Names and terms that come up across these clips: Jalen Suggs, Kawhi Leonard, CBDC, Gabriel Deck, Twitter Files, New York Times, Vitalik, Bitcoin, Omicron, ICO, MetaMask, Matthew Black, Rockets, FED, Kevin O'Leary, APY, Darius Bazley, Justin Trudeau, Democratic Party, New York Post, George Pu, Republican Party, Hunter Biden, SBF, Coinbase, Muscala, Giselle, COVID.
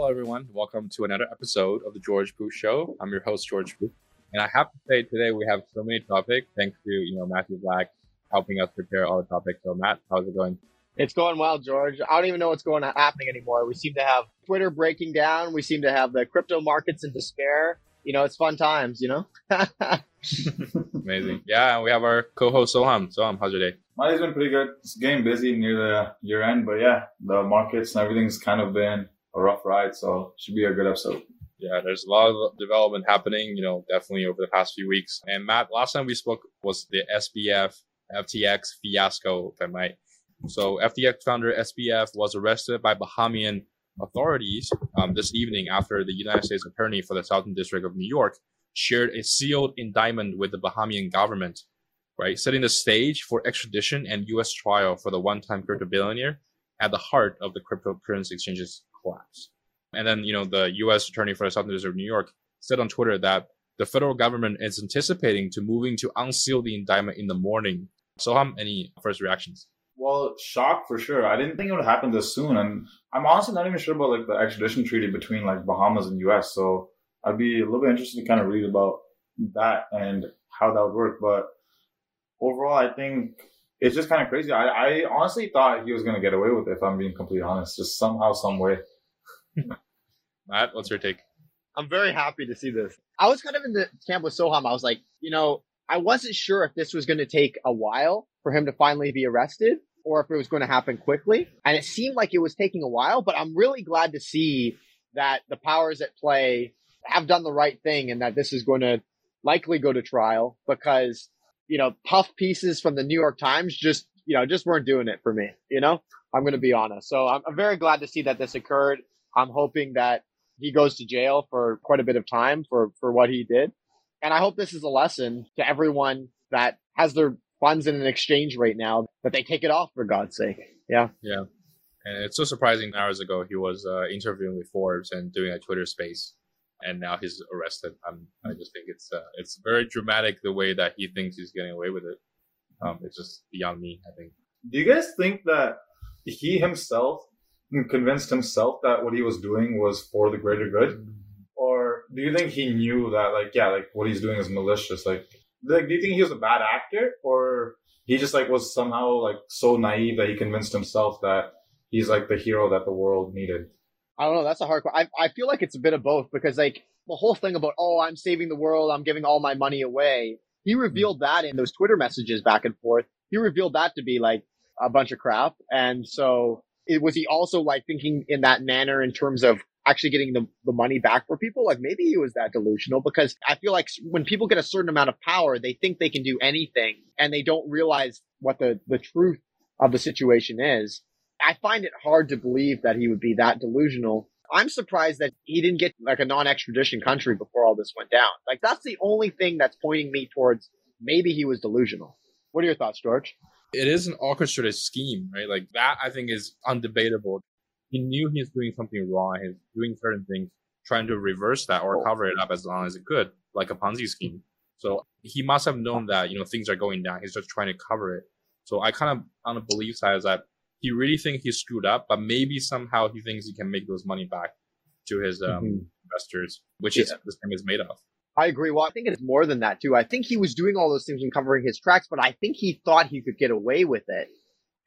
Hello, everyone. Welcome to another episode of The George Pu Show. I'm your host, George Pu. And I have to say today we have so many topics, thanks to Matthew Black helping us prepare all the topics. So, Matt, how's it going? It's going well, George. I don't even know what's going on happening anymore. We seem to have Twitter breaking down. We seem to have the crypto markets in despair. You know, it's fun times, you know? Amazing. Yeah, and we have our co-host, Soham. Soham, how's your day? My day's been pretty good. It's getting busy near the year end, but yeah, the markets and everything's kind of been a rough ride, so should be a good episode. Yeah, there's a lot of development happening, you know, definitely over the past few weeks. And Matt, last time we spoke was the SBF, FTX fiasco, if I might. So FTX founder SBF was arrested by Bahamian authorities this evening after the United States Attorney for the Southern District of New York shared a sealed indictment with the Bahamian government, right? Setting the stage for extradition and U.S. trial for the one-time crypto billionaire at the heart of the cryptocurrency exchange's collapse. And then, you know, the U.S. Attorney for the Southern District of New York said on Twitter that the federal government is anticipating to moving to unseal the indictment in the morning. Soham, any first reactions? Well, shock for sure. I didn't think it would happen this soon. And I'm honestly not even sure about like the extradition treaty between like Bahamas and U.S. So I'd be a little bit interested to kind of read about that and how that would work. But overall, I think it's just kind of crazy. I honestly thought he was going to get away with it, if I'm being completely honest, just somehow, some way. Matt, what's your take? I'm very happy to see this. I was kind of in the camp with Soham. I was like, you know, I wasn't sure if this was going to take a while for him to finally be arrested or if it was going to happen quickly. And it seemed like it was taking a while, but I'm really glad to see that the powers at play have done the right thing and that this is going to likely go to trial because, you know, puff pieces from the New York Times just weren't doing it for me. You know, I'm going to be honest. So I'm very glad to see that this occurred. I'm hoping that he goes to jail for quite a bit of time for what he did. And I hope this is a lesson to everyone that has their funds in an exchange right now, that they take it off, for God's sake. Yeah. Yeah. And it's so surprising. Hours ago, he was interviewing with Forbes and doing a Twitter space. And now he's arrested. I just think it's very dramatic the way that he thinks he's getting away with it. It's just beyond me, I think. Do you guys think that he himself convinced himself that what he was doing was for the greater good? Or do you think he knew that, what he's doing is malicious? Do you think he was a bad actor? Or he just, was somehow, so naive that he convinced himself that he's, the hero that the world needed? I don't know. That's a hard question. I feel like it's a bit of both because, the whole thing about, oh, I'm saving the world, I'm giving all my money away. He revealed that in those Twitter messages back and forth. He revealed that to be, a bunch of crap. And so was he also, thinking in that manner in terms of actually getting the money back for people? Maybe he was that delusional because I feel like when people get a certain amount of power, they think they can do anything and they don't realize what the truth of the situation is. I find it hard to believe that he would be that delusional. I'm surprised that he didn't get a non-extradition country before all this went down. That's the only thing that's pointing me towards maybe he was delusional. What are your thoughts, George? It is an orchestrated scheme, right? That I think is undebatable. He knew he was doing something wrong. He was doing certain things, trying to reverse that or cover it up as long as it could, like a Ponzi scheme. So he must have known that, things are going down. He's just trying to cover it. So I kind of, on the belief side, is that he really thinks he screwed up, but maybe somehow he thinks he can make those money back to his investors, which is the same as Madoff. I agree. Well, I think it's more than that, too. I think he was doing all those things and covering his tracks, but I think he thought he could get away with it.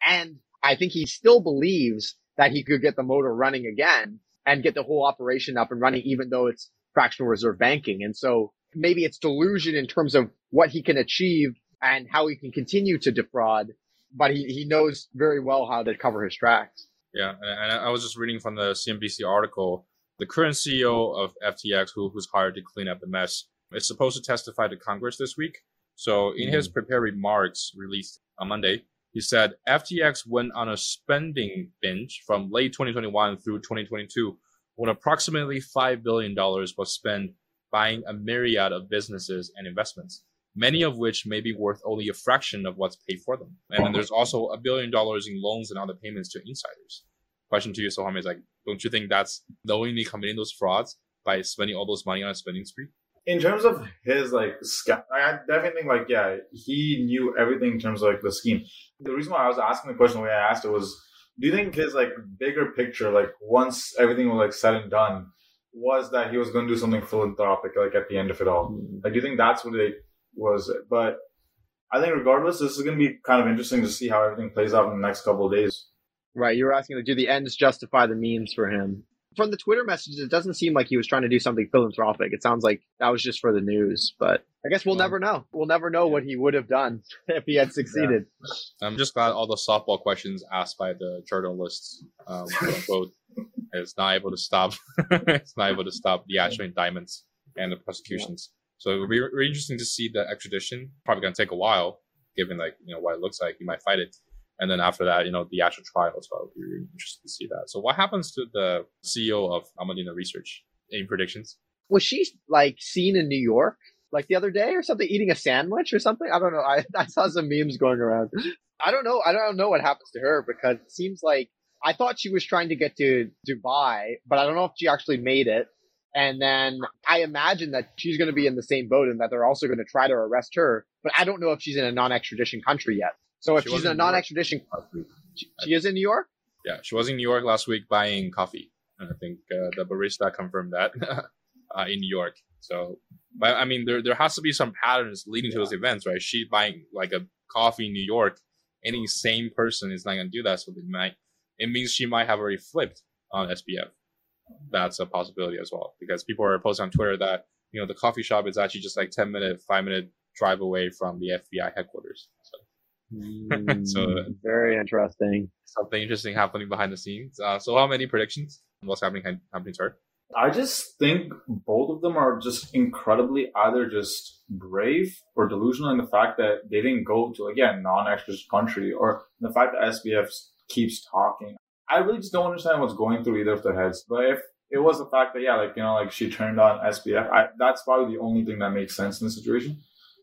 And I think he still believes that he could get the motor running again and get the whole operation up and running, even though it's fractional reserve banking. And so maybe it's delusion in terms of what he can achieve and how he can continue to defraud, but he knows very well how to cover his tracks. Yeah, and I was just reading from the CNBC article. The current CEO of FTX, who's hired to clean up the mess, is supposed to testify to Congress this week. So in his prepared remarks released on Monday, he said FTX went on a spending binge from late 2021 through 2022 when approximately $5 billion was spent buying a myriad of businesses and investments, many of which may be worth only a fraction of what's paid for them. And then there's also $1 billion in loans and other payments to insiders. Question to you, Soham, is don't you think that's knowingly committing those frauds by spending all those money on a spending spree? In terms of his scam, I definitely think he knew everything in terms of the scheme. The reason why I was asking the question the way I asked it was Do you think his bigger picture, once everything was said and done, was that he was going to do something philanthropic, at the end of it all? Do you think that's what it was? But I think regardless, this is going to be kind of interesting to see how everything plays out in the next couple of days. Right. You were asking, do the ends justify the means for him? From the Twitter messages, it doesn't seem like he was trying to do something philanthropic. It sounds like that was just for the news, but I guess we'll never know. We'll never know what he would have done if he had succeeded. Yeah. I'm just glad all the softball questions asked by the journalists is not able to stop. It's not able to stop the actual indictments and the prosecutions. So it'll be really interesting to see the extradition. Probably going to take a while, given what it looks like. You might fight it. And then after that, the actual trial as well. It'd be really interesting to see that. So what happens to the CEO of Alameda Research? Any predictions? Was she seen in New York the other day or something, eating a sandwich or something? I don't know. I saw some memes going around. I don't know. I don't know what happens to her, because it seems like I thought she was trying to get to Dubai, but I don't know if she actually made it. And then I imagine that she's going to be in the same boat and that they're also going to try to arrest her. But I don't know if she's in a non-extradition country yet. So if she's in a non-extradition country, she is in New York? Yeah, she was in New York last week buying coffee. And I think the barista confirmed that in New York. So, but I mean, there has to be some patterns leading to those events, right? She buying a coffee in New York. Any sane person is not going to do that. So it means she might have already flipped on SBF. That's a possibility as well, because people are posting on Twitter that, the coffee shop is actually just 5-minute drive away from the FBI headquarters. So. So very interesting. Something interesting happening behind the scenes. So how many predictions? What's happening to her? I just think both of them are just incredibly either just brave or delusional in the fact that they didn't go to, again, non-extradition country, or the fact that SBF keeps talking. I really just don't understand what's going through either of their heads. But if it was the fact that, she turned on SBF, that's probably the only thing that makes sense in the situation.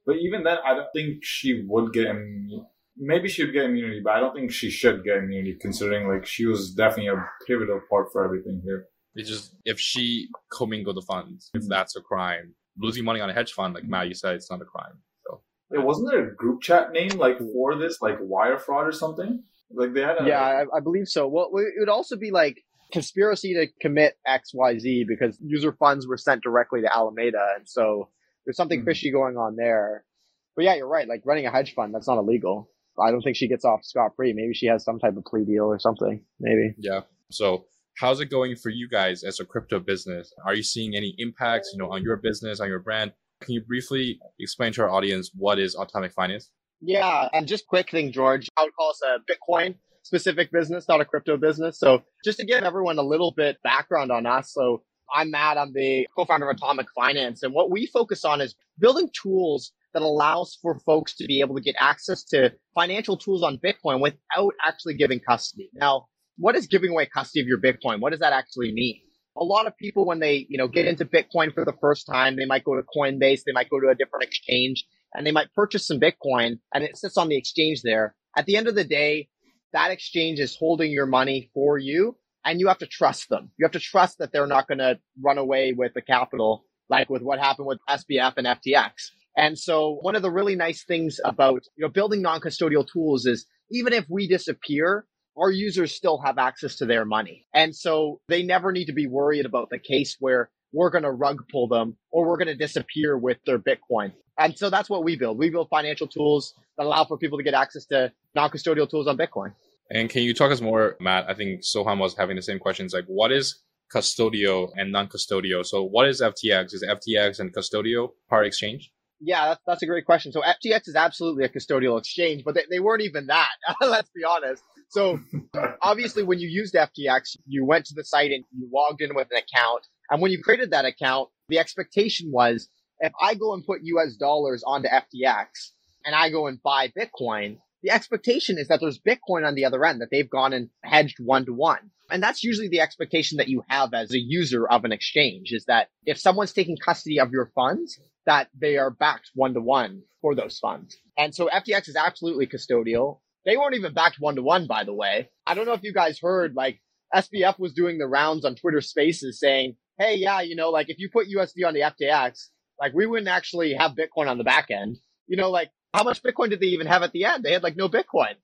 But even then, I don't think she would get immunity. Maybe she would get immunity, but I don't think she should get immunity, considering she was definitely a pivotal part for everything here. It's just, if she commingled the funds, if that's a crime, losing money on a hedge fund, like Matt, you said, it's not a crime. So it wasn't there a group chat name for this wire fraud or something? They had a, I believe so. Well, it would also be conspiracy to commit XYZ, because user funds were sent directly to Alameda, and so there's something fishy going on there. But yeah, you're right. Running a hedge fund, that's not illegal. I don't think she gets off scot-free. Maybe she has some type of plea deal or something. Maybe. Yeah. So how's it going for you guys as a crypto business? Are you seeing any impacts, on your business, on your brand? Can you briefly explain to our audience what is Atomic Finance? Yeah. And just quick thing, George, I would call us a Bitcoin specific business, not a crypto business. So just to give everyone a little bit background on us. So I'm Matt. I'm the co-founder of Atomic Finance. And what we focus on is building tools that allows for folks to be able to get access to financial tools on Bitcoin without actually giving custody. Now, what is giving away custody of your Bitcoin? What does that actually mean? A lot of people, when they get into Bitcoin for the first time, they might go to Coinbase, they might go to a different exchange, and they might purchase some Bitcoin, and it sits on the exchange there. At the end of the day, that exchange is holding your money for you, and you have to trust them. You have to trust that they're not going to run away with the capital, like with what happened with SBF and FTX. And so one of the really nice things about building non-custodial tools is, even if we disappear, our users still have access to their money. And so they never need to be worried about the case where we're going to rug pull them or we're going to disappear with their Bitcoin. And so that's what we build. We build financial tools that allow for people to get access to non-custodial tools on Bitcoin. And can you talk us more, Matt? I think Soham was having the same questions. What is custodial and non-custodial? So what is FTX? Is FTX and custodial part exchange? Yeah, that's a great question. So FTX is absolutely a custodial exchange, but they weren't even that, let's be honest. So obviously, when you used FTX, you went to the site and you logged in with an account. And when you created that account, the expectation was, if I go and put US dollars onto FTX and I go and buy Bitcoin, the expectation is that there's Bitcoin on the other end, that they've gone and hedged 1-to-1. And that's usually the expectation that you have as a user of an exchange, is that if someone's taking custody of your funds, that they are backed 1-to-1 for those funds. And so FTX is absolutely custodial. They weren't even backed 1-to-1, by the way. I don't know if you guys heard, SBF was doing the rounds on Twitter Spaces saying, hey, yeah, if you put USD on the FTX, we wouldn't actually have Bitcoin on the back end. How much Bitcoin did they even have at the end? They had no Bitcoin.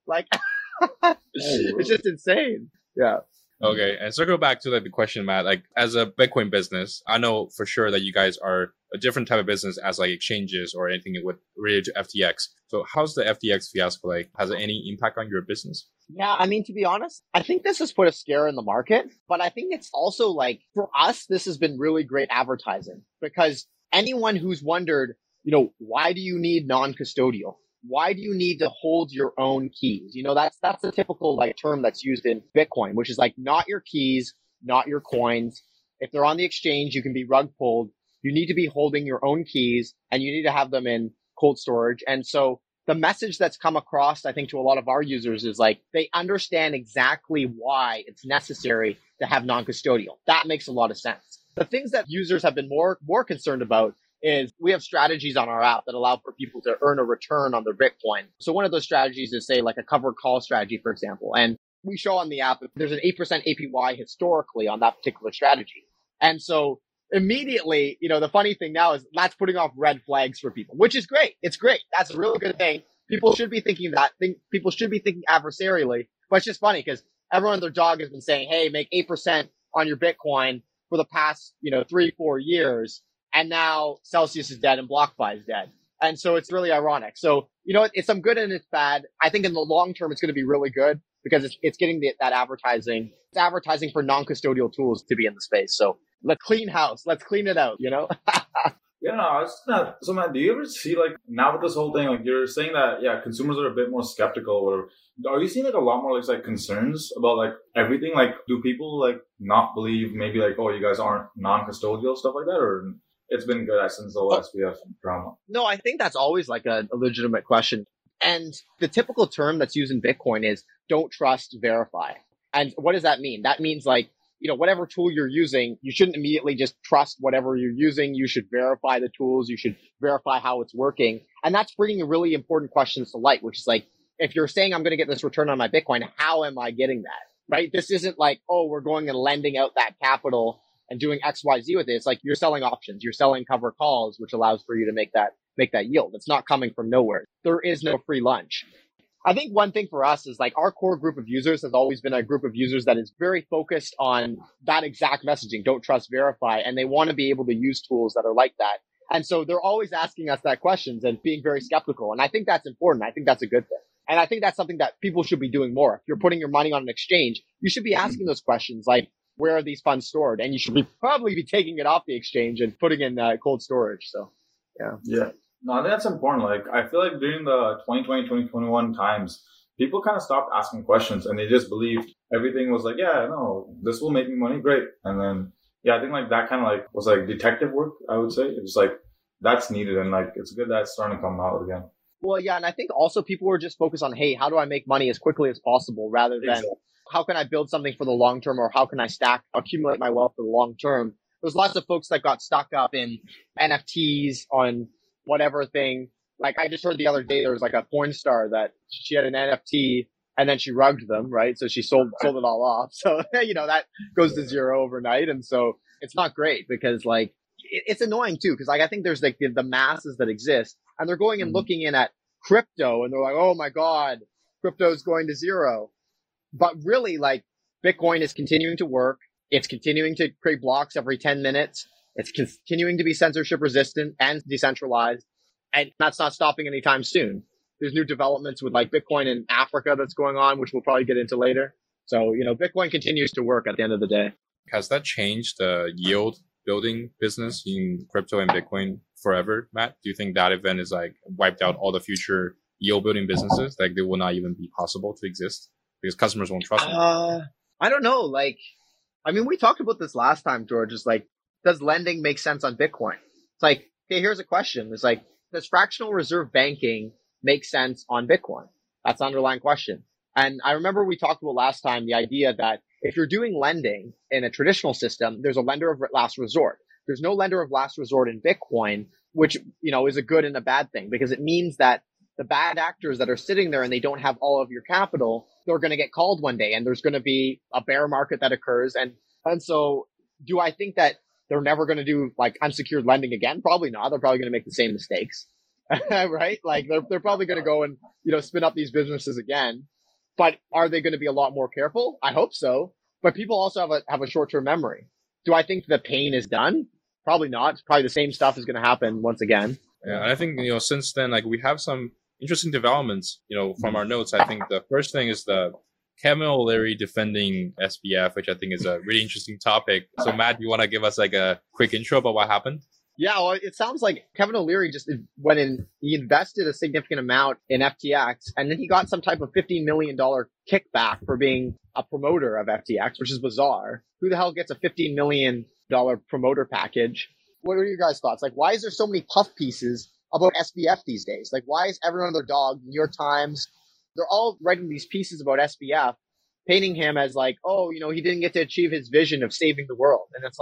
It's just insane. Yeah. Okay. And so go back to like the question, Matt, like as a Bitcoin business, I know for sure that you guys are a different type of business as like exchanges or anything with related to FTX. So how's the FTX fiasco? Like, has it any impact on your business? Yeah. I mean, to be honest, I think this has put a scare in the market, but I think it's also like for us, this has been really great advertising because anyone who's wondered, you know, why do you need non-custodial? Why do you need to hold your own keys? You know, that's the typical like term that's used in Bitcoin, which is like not your keys, not your coins. If they're on the exchange, you can be rug pulled. You need to be holding your own keys and you need to have them in cold storage. And so the message that's come across, I think, to a lot of our users is like they understand exactly why it's necessary to have non-custodial. That makes a lot of sense. The things that users have been more concerned about is we have strategies on our app that allow for people to earn a return on their Bitcoin. So one of those strategies is, say, like a covered call strategy, for example. And we show on the app that there's an 8% APY historically on that particular strategy. And so immediately, you know, the funny thing now is that's putting off red flags for people, which is great. It's great. That's a really good thing. People should be thinking that. People should be thinking adversarially. But it's just funny because everyone and their dog has been saying, hey, make 8% on your Bitcoin for the past, you know, 3-4 years. And now Celsius is dead and BlockFi is dead. And so it's really ironic. So, you know, it's some good and it's bad. I think in the long term, it's going to be really good because it's getting that advertising. It's advertising for non-custodial tools to be in the space. So let's clean house. Let's clean it out, you know? So Matt, do you ever see like now with this whole thing, like you're saying that, yeah, consumers are a bit more skeptical or whatever. Are you seeing like a lot more like concerns about like everything? Like do people like not believe maybe like, oh, you guys aren't non-custodial, stuff like that? Or... It's been good since the last SBF drama. No, I think that's always like a legitimate question. And the typical term that's used in Bitcoin is don't trust, verify. And what does that mean? That means like, you know, whatever tool you're using, you shouldn't immediately just trust whatever you're using. You should verify the tools. You should verify how it's working. And that's bringing really important questions to light, which is like, if you're saying I'm going to get this return on my Bitcoin, how am I getting that? Right? This isn't like, oh, we're going and lending out that capital and doing X, Y, Z with it. It's like you're selling options. You're selling cover calls, which allows for you to make that yield. It's not coming from nowhere. There is no free lunch. I think one thing for us is like our core group of users has always been a group of users that is very focused on that exact messaging, don't trust, verify, and they want to be able to use tools that are like that. And so they're always asking us that questions and being very skeptical. And I think that's important. I think that's a good thing. And I think that's something that people should be doing more. If you're putting your money on an exchange, you should be asking those questions like, where are these funds stored? And you should probably be taking it off the exchange and putting in cold storage. So, yeah. No, I think that's important. Like, I feel like during the 2020, 2021 times, people kind of stopped asking questions and they just believed everything was like, yeah, no, this will make me money. Great. And then, yeah, I think like that kind of like was like detective work, I would say. It was like, that's needed. And like, it's good that it's starting to come out again. Well, yeah. And I think also people were just focused on, hey, how do I make money as quickly as possible rather than... Exactly. How can I build something for the long term, or how can I accumulate my wealth for the long term? There's lots of folks that got stuck up in NFTs on whatever thing. Like I just heard the other day, there was like a porn star that she had an NFT and then she rugged them, right? So she sold it all off. So, you know, that goes to zero overnight. And so it's not great because like, it's annoying too. Cause like, I think there's like the masses that exist and they're going and looking in at crypto and they're like, oh my God, crypto is going to zero. But really, like, Bitcoin is continuing to work. It's continuing to create blocks every 10 minutes. It's continuing to be censorship resistant and decentralized. And that's not stopping anytime soon. There's new developments with, like, Bitcoin in Africa that's going on, which we'll probably get into later. So, you know, Bitcoin continues to work at the end of the day. Has that changed the yield building business in crypto and Bitcoin forever, Matt? Do you think that event is, like, wiped out all the future yield building businesses? Like, they will not even be possible to exist? Because customers won't trust them. I don't know. Like, I mean, we talked about this last time, George. It's like, does lending make sense on Bitcoin? It's like, okay, here's a question. It's like, does fractional reserve banking make sense on Bitcoin? That's the underlying question. And I remember we talked about last time the idea that if you're doing lending in a traditional system, there's a lender of last resort. There's no lender of last resort in Bitcoin, which, you know, is a good and a bad thing because it means that the bad actors that are sitting there and they don't have all of your capital, they're going to get called one day and there's going to be a bear market that occurs. And so do I think that they're never going to do like unsecured lending again? Probably not. They're probably going to make the same mistakes, right? Like they're probably going to go and, you know, spin up these businesses again. But are they going to be a lot more careful? I hope so. But people also have a short-term memory. Do I think the pain is done? Probably not. It's probably the same stuff is going to happen once again. Yeah, I think, since then, we have some interesting developments, from our notes. I think the first thing is the Kevin O'Leary defending SBF, which I think is a really interesting topic. So, Matt, you want to give us a quick intro about what happened? Yeah, well, it sounds like Kevin O'Leary just went in, he invested a significant amount in FTX, and then he got some type of $15 million kickback for being a promoter of FTX, which is bizarre. Who the hell gets a $15 million promoter package? What are your guys' thoughts? Why is there so many puff pieces about SBF these days? Why is everyone on their dog, New York Times, they're all writing these pieces about SBF, painting him as he didn't get to achieve his vision of saving the world. And it's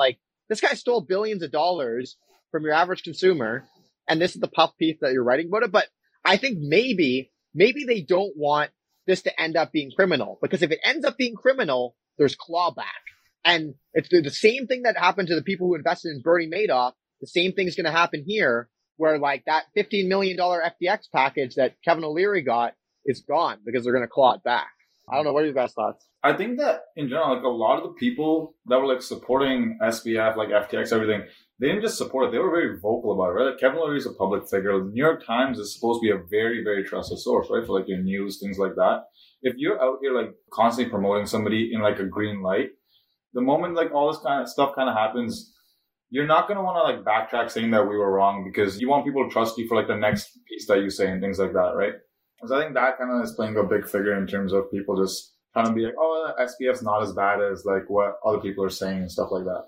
this guy stole billions of dollars from your average consumer, and this is the puff piece that you're writing about it. But I think maybe they don't want this to end up being criminal, because if it ends up being criminal, there's clawback. And it's the same thing that happened to the people who invested in Bernie Madoff. The same thing is going to happen here, where that $15 million FTX package that Kevin O'Leary got is gone because they're going to claw it back. I don't know. What are your guys' thoughts? I think that in general, a lot of the people that were supporting SBF, FTX, everything, they didn't just support it. They were very vocal about it, right? Kevin O'Leary is a public figure. The New York Times is supposed to be a very, very trusted source, right? For your news, things like that. If you're out here constantly promoting somebody in a green light, the moment all this kind of stuff kind of happens, you're not going to want to backtrack saying that we were wrong, because you want people to trust you for the next piece that you say and things like that, right? So I think that kind of is playing a big figure in terms of people just trying to be SBF's not as bad as what other people are saying and stuff like that.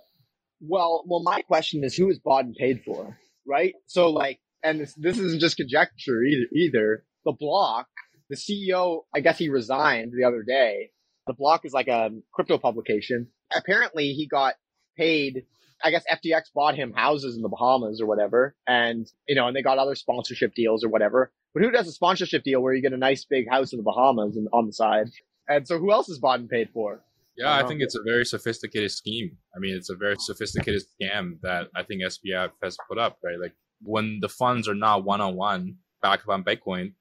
Well, my question is, who is bought and paid for, right? So and this isn't just conjecture either. The Block, the CEO, I guess he resigned the other day. The Block is a crypto publication. Apparently he got paid. I guess FTX bought him houses in the Bahamas or whatever. And, and they got other sponsorship deals or whatever. But who does a sponsorship deal where you get a nice big house in the Bahamas and on the side? And so who else is bought and paid for? Yeah, I think it's a very sophisticated scheme. It's a very sophisticated scam that I think SBF has put up, right? When the funds are not one-on-one back on Bitcoin,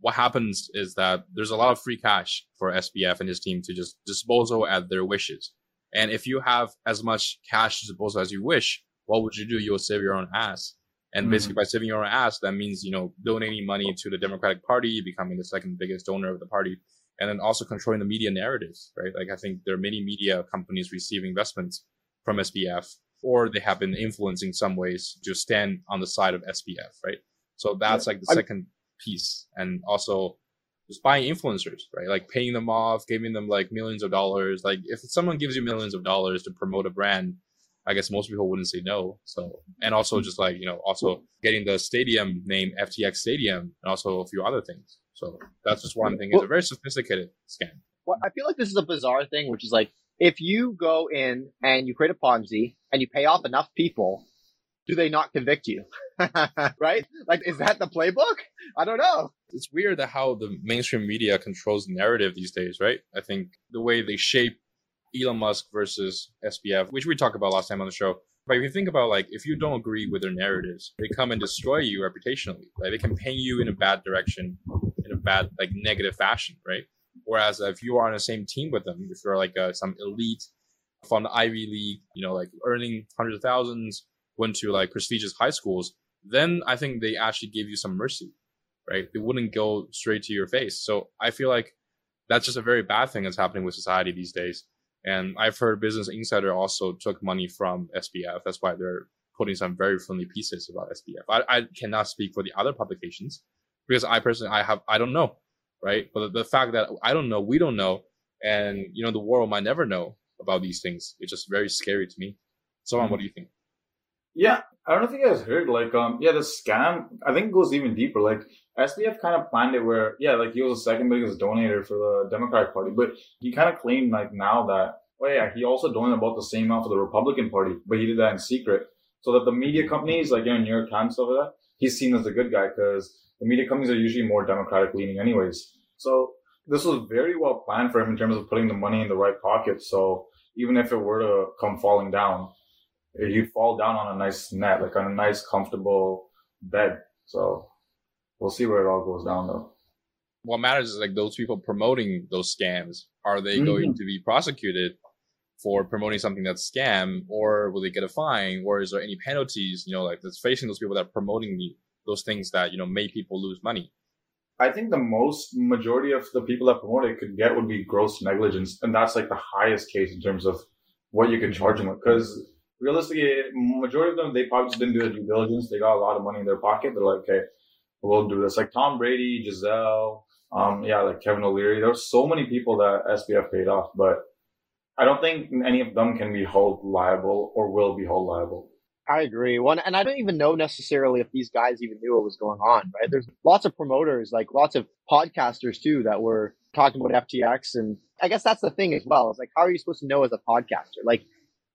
what happens is that there's a lot of free cash for SBF and his team to just disposal at their wishes. And if you have as much cash disposal as you wish, what would you do? You'll save your own ass. And basically by saving your own ass, that means, donating money to the Democratic Party, becoming the second biggest donor of the party. And then also controlling the media narratives, right? I think there are many media companies receiving investments from SBF, or they have been influencing some ways to stand on the side of SBF, right? So that's the second piece. And also just buying influencers, right? Paying them off, giving them millions of dollars. If someone gives you millions of dollars to promote a brand, I guess most people wouldn't say no. So, and also just also getting the stadium named FTX Stadium, and also a few other things. So that's just one thing. It's a very sophisticated scam. Well, I feel this is a bizarre thing, which is if you go in and you create a Ponzi and you pay off enough people, do they not convict you? Right? Is that the playbook? I don't know. It's weird how the mainstream media controls the narrative these days, right? I think the way they shape Elon Musk versus SBF, which we talked about last time on the show. But if you think about if you don't agree with their narratives, they come and destroy you reputationally. They can paint you in a bad direction, in a bad negative fashion, right? Whereas if you are on the same team with them, if you're some elite from the Ivy League, earning hundreds of thousands, went to prestigious high schools, then I think they actually give you some mercy, right? They wouldn't go straight to your face. So I feel that's just a very bad thing that's happening with society these days. And I've heard Business Insider also took money from SBF. That's why they're putting some very friendly pieces about SBF. I cannot speak for the other publications because I don't know, right? But the fact that I don't know, we don't know, and the world might never know about these things. It's just very scary to me. Soham, what do you think? Yeah, I don't think I was heard. The scam, I think it goes even deeper. SBF kind of planned it where, he was the second biggest donator for the Democratic Party. But he kind of claimed, now that, he also donated about the same amount for the Republican Party. But he did that in secret. So that the media companies, New York Times, over that, he's seen as a good guy because the media companies are usually more Democratic leaning anyways. So this was very well planned for him in terms of putting the money in the right pocket. So even if it were to come falling down, you'd fall down on a nice net, on a nice, comfortable bed. So we'll see where it all goes down, though. what matters is like those people promoting those scams. Are they going to be prosecuted for promoting something that's scam, or will they get a fine, or is there any penalties, you know, like that's facing those people that are promoting those things that, you know, make people lose money? I think the most majority of the people that promote it could get would be gross negligence. And that's like the highest case in terms of what you can charge them with. Because realistically, majority of them, they probably just didn't do their due diligence. They got a lot of money in their pocket. They're like, okay, we'll do this. Like Tom Brady, Giselle, like Kevin O'Leary. There's so many people that SBF paid off, but I don't think any of them can be held liable or will be held liable. I agree. One, and I don't even know necessarily if these guys even knew what was going on, right? There's lots of promoters, like lots of podcasters too, that were talking about FTX. And I guess that's the thing as well. It's like, how are you supposed to know as a podcaster? Like,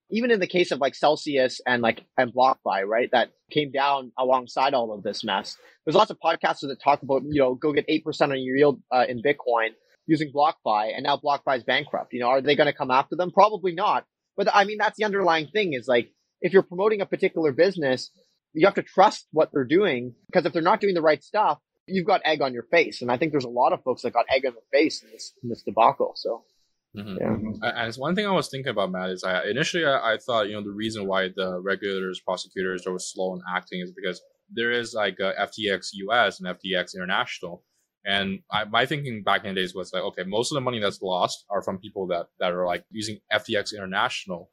even in the case of like Celsius and like and BlockFi, right, that came down alongside all of this mess. There's lots of podcasters that talk about, you know, go get 8% on your yield in Bitcoin using BlockFi, and now BlockFi is bankrupt. You know, are they going to come after them? Probably not. But I mean, that's the underlying thing is like, if you're promoting a particular business, you have to trust what they're doing, because if they're not doing the right stuff, you've got egg on your face. And I think there's a lot of folks that got egg on their face in this debacle. So, And it's one thing I was thinking about, Matt, is I thought, you know, the reason why the regulators, prosecutors are slow in acting is because there is like a FTX US and FTX International. And my thinking back in the days was like, okay, most of the money that's lost are from people that are like using FTX International,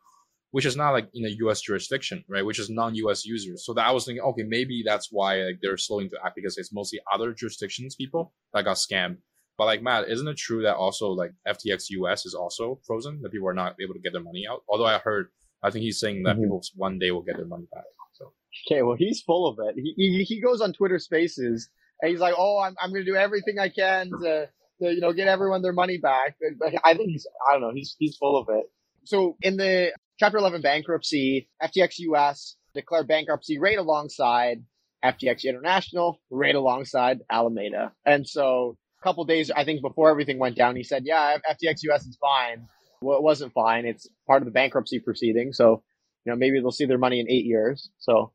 which is not like in a U.S. jurisdiction, right? Which is non-U.S. users. So that I was thinking, okay, maybe that's why like they're slowing to act, because it's mostly other jurisdictions people that got scammed. But like, Matt, isn't it true that also like FTX US is also frozen, that people are not able to get their money out? Although I think he's saying that people one day will get their money back. So okay, well, he's full of it. He goes on Twitter Spaces and he's like, oh, I'm going to do everything I can to you know, get everyone their money back. But I think he's full of it. So in the Chapter 11 bankruptcy, FTX US declared bankruptcy right alongside FTX International, right alongside Alameda. And so a couple of days, I think, before everything went down, he said, yeah, FTX US is fine. Well, it wasn't fine. It's part of the bankruptcy proceeding. So, you know, maybe they'll see their money in 8 years. So,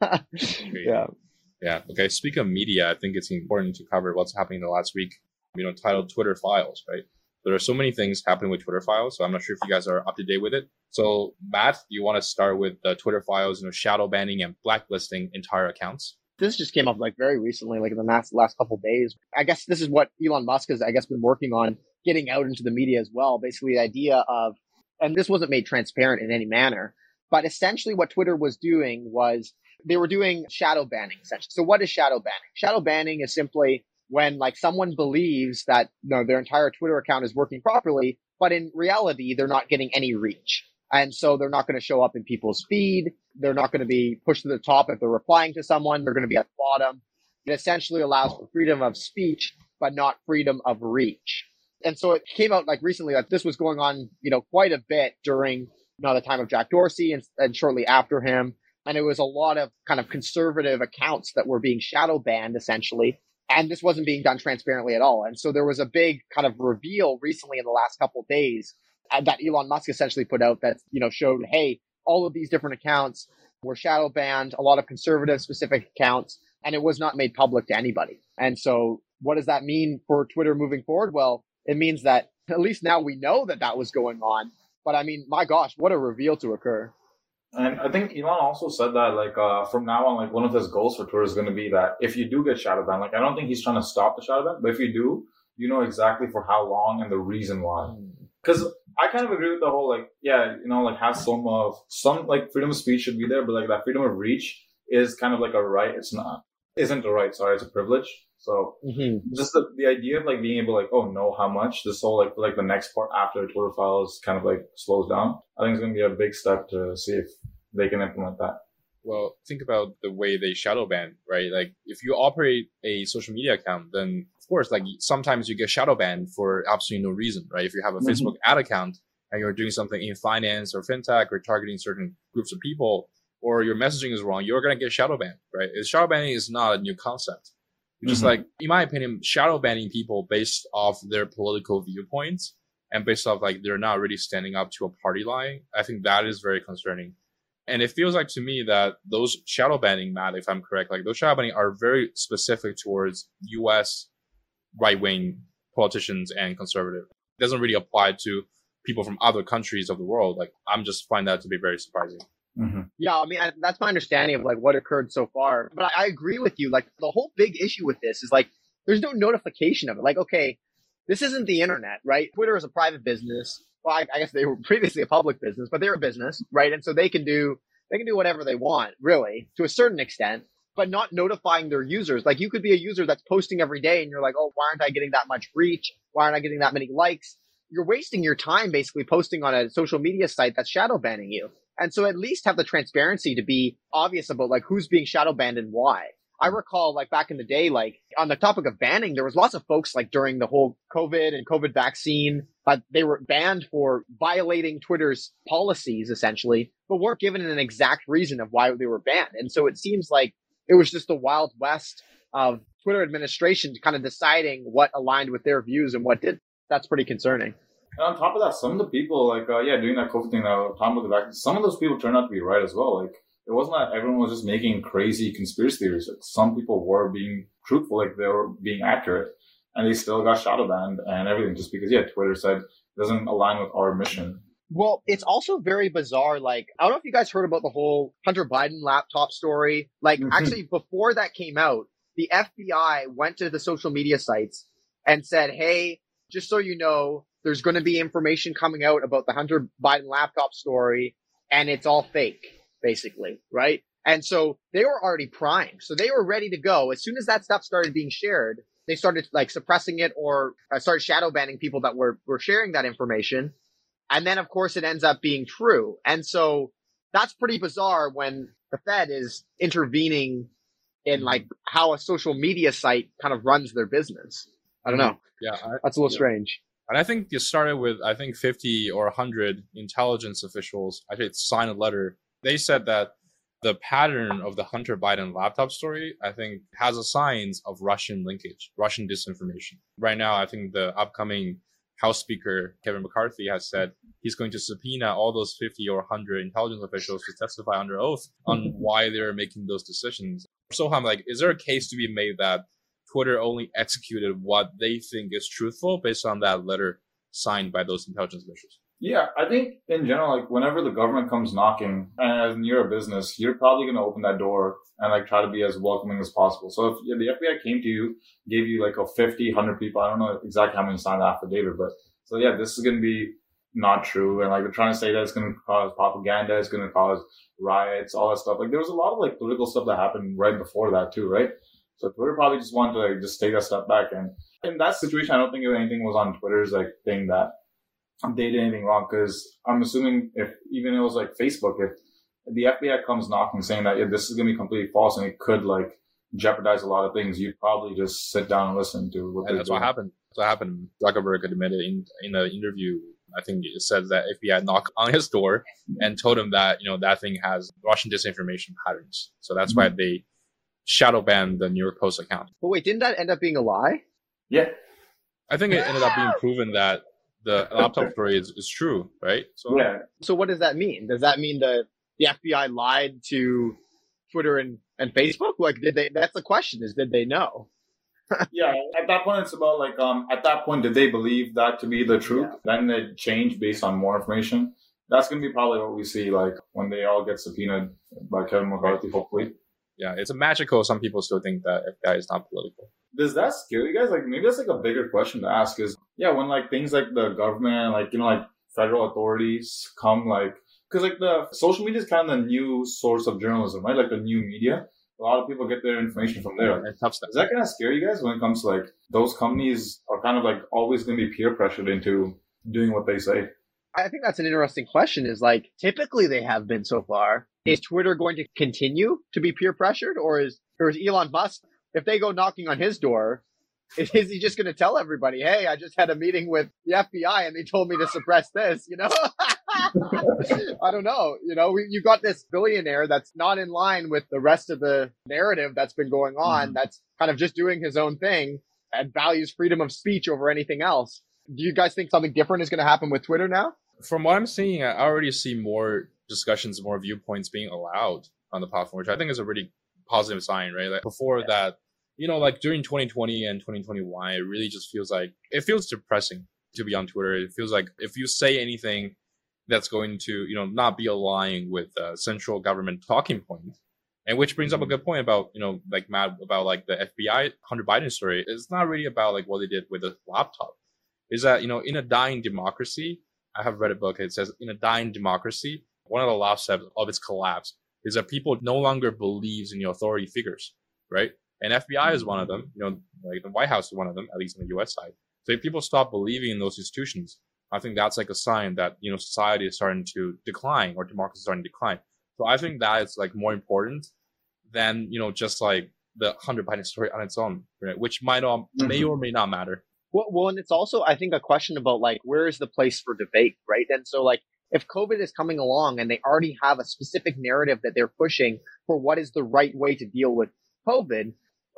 Yeah. Okay. Speaking of media, I think it's important to cover what's happening the last week, you know, titled Twitter Files, right? There are so many things happening with Twitter Files, so I'm not sure if you guys are up to date with it. So, Matt, do you want to start with the Twitter Files, you know, shadow banning and blacklisting entire accounts? This just came up like very recently, like in the last couple of days. I guess this is what Elon Musk has, I guess, been working on getting out into the media as well. Basically, the idea of, and this wasn't made transparent in any manner, but essentially what Twitter was doing was they were doing shadow banning, essentially. So, what is shadow banning? Shadow banning is simply when like someone believes that, you know, their entire Twitter account is working properly, but in reality, they're not getting any reach. And so they're not going to show up in people's feed. They're not going to be pushed to the top if they're replying to someone. They're going to be at the bottom. It essentially allows for freedom of speech, but not freedom of reach. And so it came out like recently that this was going on, you know, quite a bit during, you know, the time of Jack Dorsey and shortly after him. And it was a lot of kind of conservative accounts that were being shadow banned, essentially. And this wasn't being done transparently at all. And so there was a big kind of reveal recently in the last couple of days that Elon Musk essentially put out that, you know, showed, hey, all of these different accounts were shadow banned, a lot of conservative specific accounts, and it was not made public to anybody. And so what does that mean for Twitter moving forward? Well, it means that at least now we know that that was going on. But I mean, my gosh, what a reveal to occur. And I think Elon also said that, like, from now on, like, one of his goals for Twitter is going to be that if you do get shadow banned, like, I don't think he's trying to stop the shadow ban, but if you do, you know exactly for how long and the reason why. Because I kind of agree with the whole, like, yeah, you know, like, have some like, freedom of speech should be there, but, like, that freedom of reach is kind of like a right. Isn't a right. Sorry, it's a privilege. So just the idea of, like, being able to, like, oh, know how much this whole, like the next part after Twitter Files kind of, like, slows down, I think it's going to be a big step to see if they can implement that. Well, think about the way they shadow ban, right? Like, if you operate a social media account, then, of course, like, sometimes you get shadow banned for absolutely no reason, right? If you have a Facebook ad account and you're doing something in finance or fintech or targeting certain groups of people, or your messaging is wrong, you're going to get shadow banned, right? Shadow banning is not a new concept. Just like, in my opinion, shadow banning people based off their political viewpoints and based off like they're not really standing up to a party line, I think that is very concerning. And it feels like to me that those shadow banning, Matt, if I'm correct, like those shadow banning are very specific towards US right-wing politicians and conservative. It doesn't really apply to people from other countries of the world. Like, I'm just find that to be very surprising. Mm-hmm. Yeah, I mean, that's my understanding of like what occurred so far. But I agree with you. Like, the whole big issue with this is like, there's no notification of it. Like, okay, this isn't the internet, right? Twitter is a private business. Well, I guess they were previously a public business, but they're a business, right? And so they can do whatever they want, really, to a certain extent, but not notifying their users. Like, you could be a user that's posting every day and you're like, oh, why aren't I getting that much reach? Why aren't I getting that many likes? You're wasting your time basically posting on a social media site that's shadow banning you. And so at least have the transparency to be obvious about like who's being shadow banned and why. I recall like back in the day, like on the topic of banning, there was lots of folks like during the whole COVID and COVID vaccine, they were banned for violating Twitter's policies essentially, but weren't given an exact reason of why they were banned. And so it seems like it was just the Wild West of Twitter administration kind of deciding what aligned with their views and what didn't. That's pretty concerning. And on top of that, some of the people like, doing that COVID thing that Tom was back, some of those people turned out to be right as well. Like, it wasn't that everyone was just making crazy conspiracy theories. Like, some people were being truthful, like they were being accurate, and they still got shadow banned and everything just because, Twitter said it doesn't align with our mission. Well, it's also very bizarre. Like, I don't know if you guys heard about the whole Hunter Biden laptop story. Like, actually, before that came out, the FBI went to the social media sites and said, hey, just so you know, there's going to be information coming out about the Hunter Biden laptop story, and it's all fake, basically, right? And so they were already primed. So they were ready to go. As soon as that stuff started being shared, they started like suppressing it or started shadow banning people that were sharing that information. And then, of course, it ends up being true. And so that's pretty bizarre when the Fed is intervening in like how a social media site kind of runs their business. I don't know. Yeah, that's a little strange. And I think you started with, 50 or 100 intelligence officials actually signed a letter. They said that the pattern of the Hunter Biden laptop story, I think, has a signs of Russian linkage, Russian disinformation. Right now, I think the upcoming House Speaker, Kevin McCarthy, has said he's going to subpoena all those 50 or 100 intelligence officials to testify under oath on why they're making those decisions. So I'm like, is there a case to be made that Twitter only executed what they think is truthful based on that letter signed by those intelligence officials? Yeah, I think in general, like whenever the government comes knocking and you're a business, you're probably going to open that door and like try to be as welcoming as possible. So if the FBI came to you, gave you like a 50, 100 people, I don't know exactly how many signed the affidavit, but so yeah, this is going to be not true. And like they're trying to say that it's going to cause propaganda, it's going to cause riots, all that stuff. Like there was a lot of like political stuff that happened right before that too, right? So Twitter probably just wanted to like just take a step back. And in that situation, I don't think anything was on Twitter's like thing that they did anything wrong. Because I'm assuming if even it was like Facebook, if the FBI comes knocking saying that this is going to be completely false and it could like jeopardize a lot of things, you'd probably just sit down and listen to what they're doing. That's what happened. Zuckerberg admitted in an interview, I think it said that FBI knocked on his door and told him that, that thing has Russian disinformation patterns. So that's why they shadow banned the New York Post account. But wait, didn't that end up being a lie? Yeah. I think it ended up being proven that the laptop story is true, right? So, yeah. So what does that mean? Does that mean that the FBI lied to Twitter and Facebook? Like, did they? That's the question, is did they know? Yeah. At that point, it's about like, at that point, did they believe that to be the truth? Yeah. Then they changed based on more information. That's going to be probably what we see, like, when they all get subpoenaed by Kevin McCarthy, hopefully. Yeah, it's a magical. Some people still think that FBI is not political. Does that scare you guys? Like, maybe that's like a bigger question to ask is, when like things like the government, like, like federal authorities come, like, because like the social media is kind of the new source of journalism, right? Like the new media. A lot of people get their information from there. Like, does that kind of scare you guys when it comes to like those companies are kind of like always going to be peer pressured into doing what they say? I think that's an interesting question is like, typically they have been so far. Is Twitter going to continue to be peer pressured or is Elon Musk, if they go knocking on his door, is he just going to tell everybody, hey, I just had a meeting with the FBI and they told me to suppress this, I don't know. You got this billionaire that's not in line with the rest of the narrative that's been going on. Mm-hmm. That's kind of just doing his own thing and values freedom of speech over anything else. Do you guys think something different is going to happen with Twitter now? From what I'm seeing, I already see more discussions, more viewpoints being allowed on the platform, which I think is a really positive sign, right? Like before that, you know, like during 2020 and 2021, it really just feels like, it feels depressing to be on Twitter. It feels like if you say anything that's going to, you know, not be aligned with central government talking points. And which brings up a good point about, you know, like Matt, about like the FBI Hunter Biden story. It's not really about like what they did with the laptop. Is that, you know, in a dying democracy, I have read a book. It says in a dying democracy, one of the last steps of its collapse is that people no longer believes in your authority figures, right? And FBI is one of them. You know, like the White House is one of them, at least on the U.S. side. So if people stop believing in those institutions, I think that's like a sign that, you know, society is starting to decline or democracy is starting to decline. So I think that is like more important than, you know, just like the Hunter Biden story on its own, right? Which might not, may or may not matter. Well, and it's also, I think, a question about like, where is the place for debate, right? And so like, if COVID is coming along and they already have a specific narrative that they're pushing for what is the right way to deal with COVID,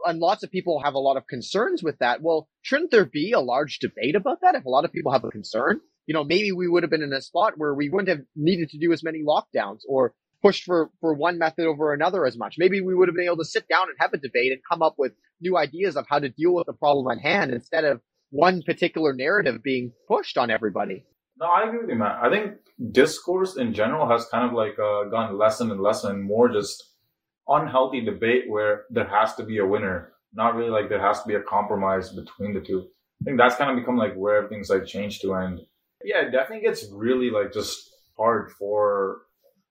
and lots of people have a lot of concerns with that, well, shouldn't there be a large debate about that if a lot of people have a concern? You know, maybe we would have been in a spot where we wouldn't have needed to do as many lockdowns or pushed for one method over another as much. Maybe we would have been able to sit down and have a debate and come up with new ideas of how to deal with the problem at hand instead of one particular narrative being pushed on everybody. No, I agree with you, Matt. I think discourse in general has kind of like gone lesson and lesson, more just unhealthy debate where there has to be a winner, not really like there has to be a compromise between the two. I think that's kind of become like where everything's like changed to. And yeah, it definitely gets really like just hard for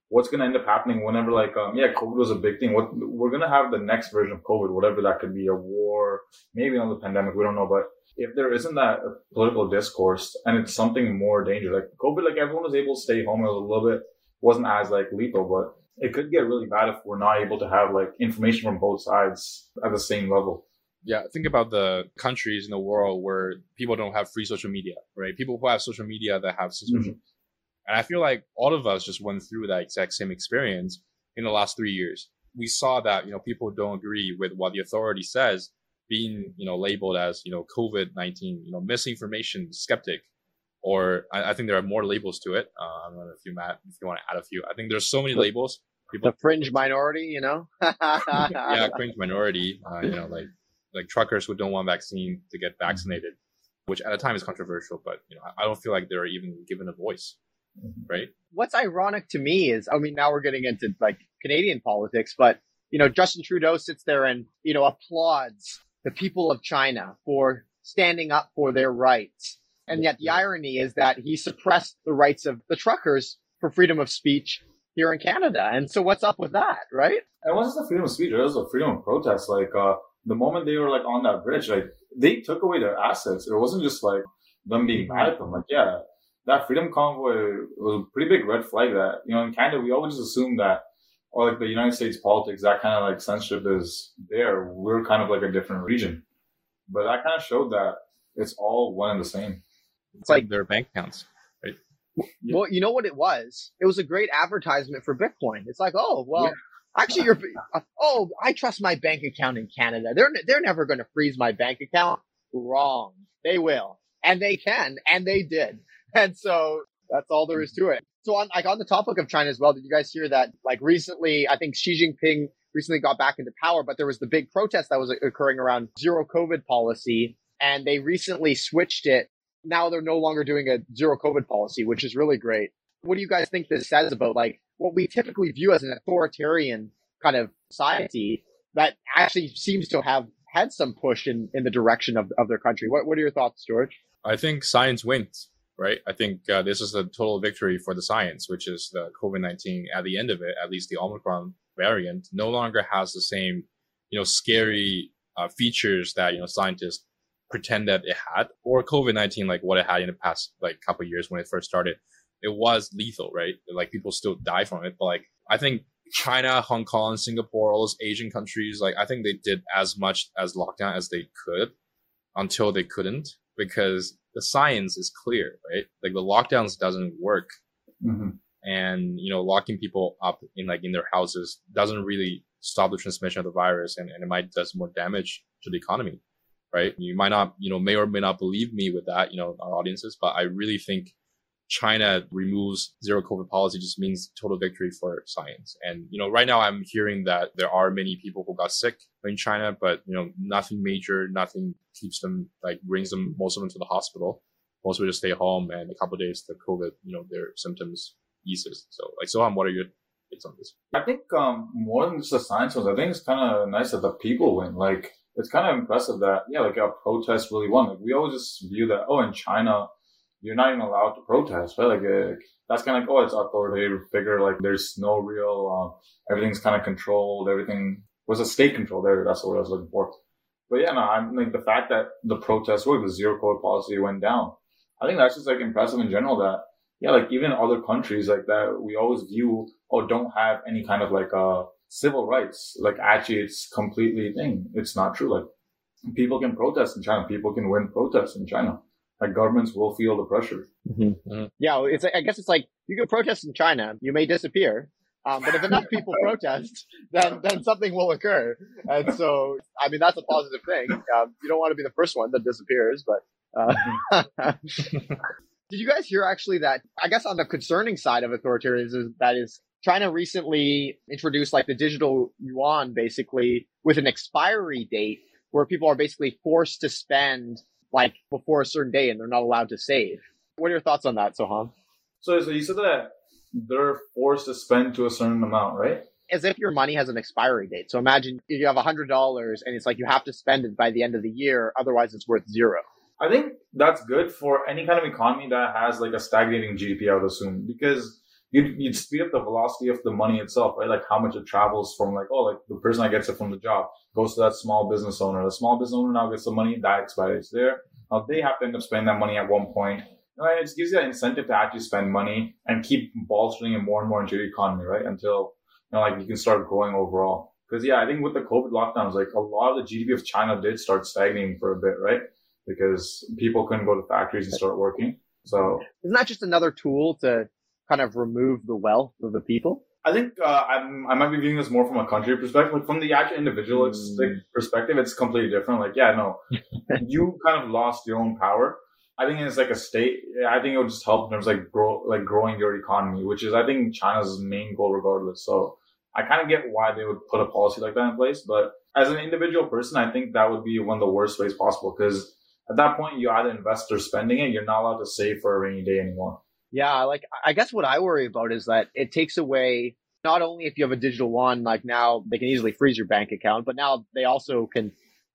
what's going to end up happening whenever like, COVID was a big thing. What we're going to have the next version of COVID, whatever that could be, a war, maybe another pandemic, we don't know. But if there isn't that political discourse and it's something more dangerous, like COVID, like everyone was able to stay home, it was a little bit, wasn't as like lethal, but it could get really bad if we're not able to have like information from both sides at the same level. Yeah, think about the countries in the world where people don't have free social media, right? People who have social media that have subscriptions. And I feel like all of us just went through that exact same experience in the last 3 years. We saw that, you know, people don't agree with what the authority says being, you know, labeled as, you know, COVID-19, you know, misinformation skeptic, or I think there are more labels to it. I don't know if you, Matt, if you want to add a few. I think there's so many labels. People, the fringe minority, you know? Yeah, fringe minority, you know, like truckers who don't want vaccine to get vaccinated, which at a time is controversial, but, you know, I don't feel like they're even given a voice. Right. What's ironic to me is, I mean, now we're getting into like Canadian politics, but, you know, Justin Trudeau sits there and, you know, applauds the people of China for standing up for their rights. And yet the irony is that he suppressed the rights of the truckers for freedom of speech here in Canada. And so what's up with that, right? It wasn't the freedom of speech. It was the freedom of protest. Like the moment they were like on that bridge, like they took away their assets. It wasn't just like them being mad at them. Like, yeah. That freedom convoy was a pretty big red flag that, you know, in Canada, we always assume that, or like the United States politics, that kind of like censorship is there. We're kind of like a different region. But that kind of showed that it's all one and the same. It's like their bank accounts, right? Well, you know what it was? It was a great advertisement for Bitcoin. It's like, oh, well, actually, you're, oh, I trust my bank account in Canada. They're never going to freeze my bank account. Wrong. They will. And they can. And they did. And so that's all there is to it. So on like on the topic of China as well, did you guys hear that like recently, I think Xi Jinping recently got back into power, but there was the big protest that was occurring around zero COVID policy. And they recently switched it. Now they're no longer doing a zero COVID policy, which is really great. What do you guys think this says about like what we typically view as an authoritarian kind of society that actually seems to have had some push in the direction of their country? What are your thoughts, George? I think science wins. Right. I think this is a total victory for the science, which is the COVID-19 at the end of it, at least the Omicron variant no longer has the same, you know, scary features that, you know, scientists pretend that it had, or COVID-19, like what it had in the past, like couple of years when it first started. It was lethal. Right. Like people still die from it. But like I think China, Hong Kong, Singapore, all those Asian countries, like I think they did as much as lockdown as they could until they couldn't, because the science is clear, right? Like the lockdowns doesn't work. And, you know, locking people up in like in their houses doesn't really stop the transmission of the virus, and it might does more damage to the economy, right? You might not, you know, may or may not believe me with that, you know, our audiences, but I really think China removes zero COVID policy just means total victory for science. And, you know, right now I'm hearing that there are many people who got sick in China, but, you know, nothing major, nothing keeps them, like brings them, most of them to the hospital. Most people just stay home, and a couple of days the COVID, you know, their symptoms eases. So like, Soham, what are your thoughts on this? I think more than just the science ones, I think it's kind of nice that the people win. Like, it's kind of impressive that, yeah, like our protests really won. Like, we always just view that, oh, in China, you're not even allowed to protest, right? Like, that's kind of like, oh, it's authoritative figure. Like, there's no real, everything's kind of controlled. Everything was a state control there. That's what I was looking for. But yeah, no, I'm like the fact that the protests worked, the zero COVID policy went down. I think that's just like impressive in general that, yeah, like even other countries like that, we always view, oh, don't have any kind of like civil rights. Like, actually, it's completely thing. It's not true. Like, people can protest in China. People can win protests in China. Like, governments will feel the pressure. Mm-hmm. Yeah, it's. I guess it's like, you can protest in China, you may disappear, but if enough people protest, then something will occur. And so, I mean, that's a positive thing. You don't want to be the first one that disappears, but. Did you guys hear actually that, I guess on the concerning side of authoritarianism, that is, China recently introduced like the digital yuan, basically, with an expiry date where people are basically forced to spend like before a certain day and they're not allowed to save. What are your thoughts on that, Soham? So you said that they're forced to spend to a certain amount, right? As if your money has an expiry date. So imagine if you have $100 and it's like you have to spend it by the end of the year, otherwise it's worth zero. I think that's good for any kind of economy that has like a stagnating GDP, I would assume, because you'd speed up the velocity of the money itself, right? Like how much it travels from like, oh, like the person that gets it from the job goes to that small business owner. The small business owner now gets the money, that expires there. Now they have to end up spending that money at one point. Right? It gives you that incentive to actually spend money and keep bolstering it more and more into your economy, right? Until, you know, like you can start growing overall. Because yeah, I think with the COVID lockdowns, like a lot of the GDP of China did start stagnating for a bit, right? Because people couldn't go to factories and start working. So isn't that just another tool to kind of remove the wealth of the people? I think I might be viewing this more from a country perspective. Like from the actual individualistic perspective, it's completely different. Like, yeah, no, you kind of lost your own power. I think it's like a state. I think it would just help in terms of like growing your economy, which is, I think, China's main goal regardless. So I kind of get why they would put a policy like that in place. But as an individual person, I think that would be one of the worst ways possible. Because at that point, you either invest or spending it. You're not allowed to save for a rainy day anymore. Yeah, like I guess what I worry about is that it takes away, not only if you have a digital one, like now they can easily freeze your bank account, but now they also can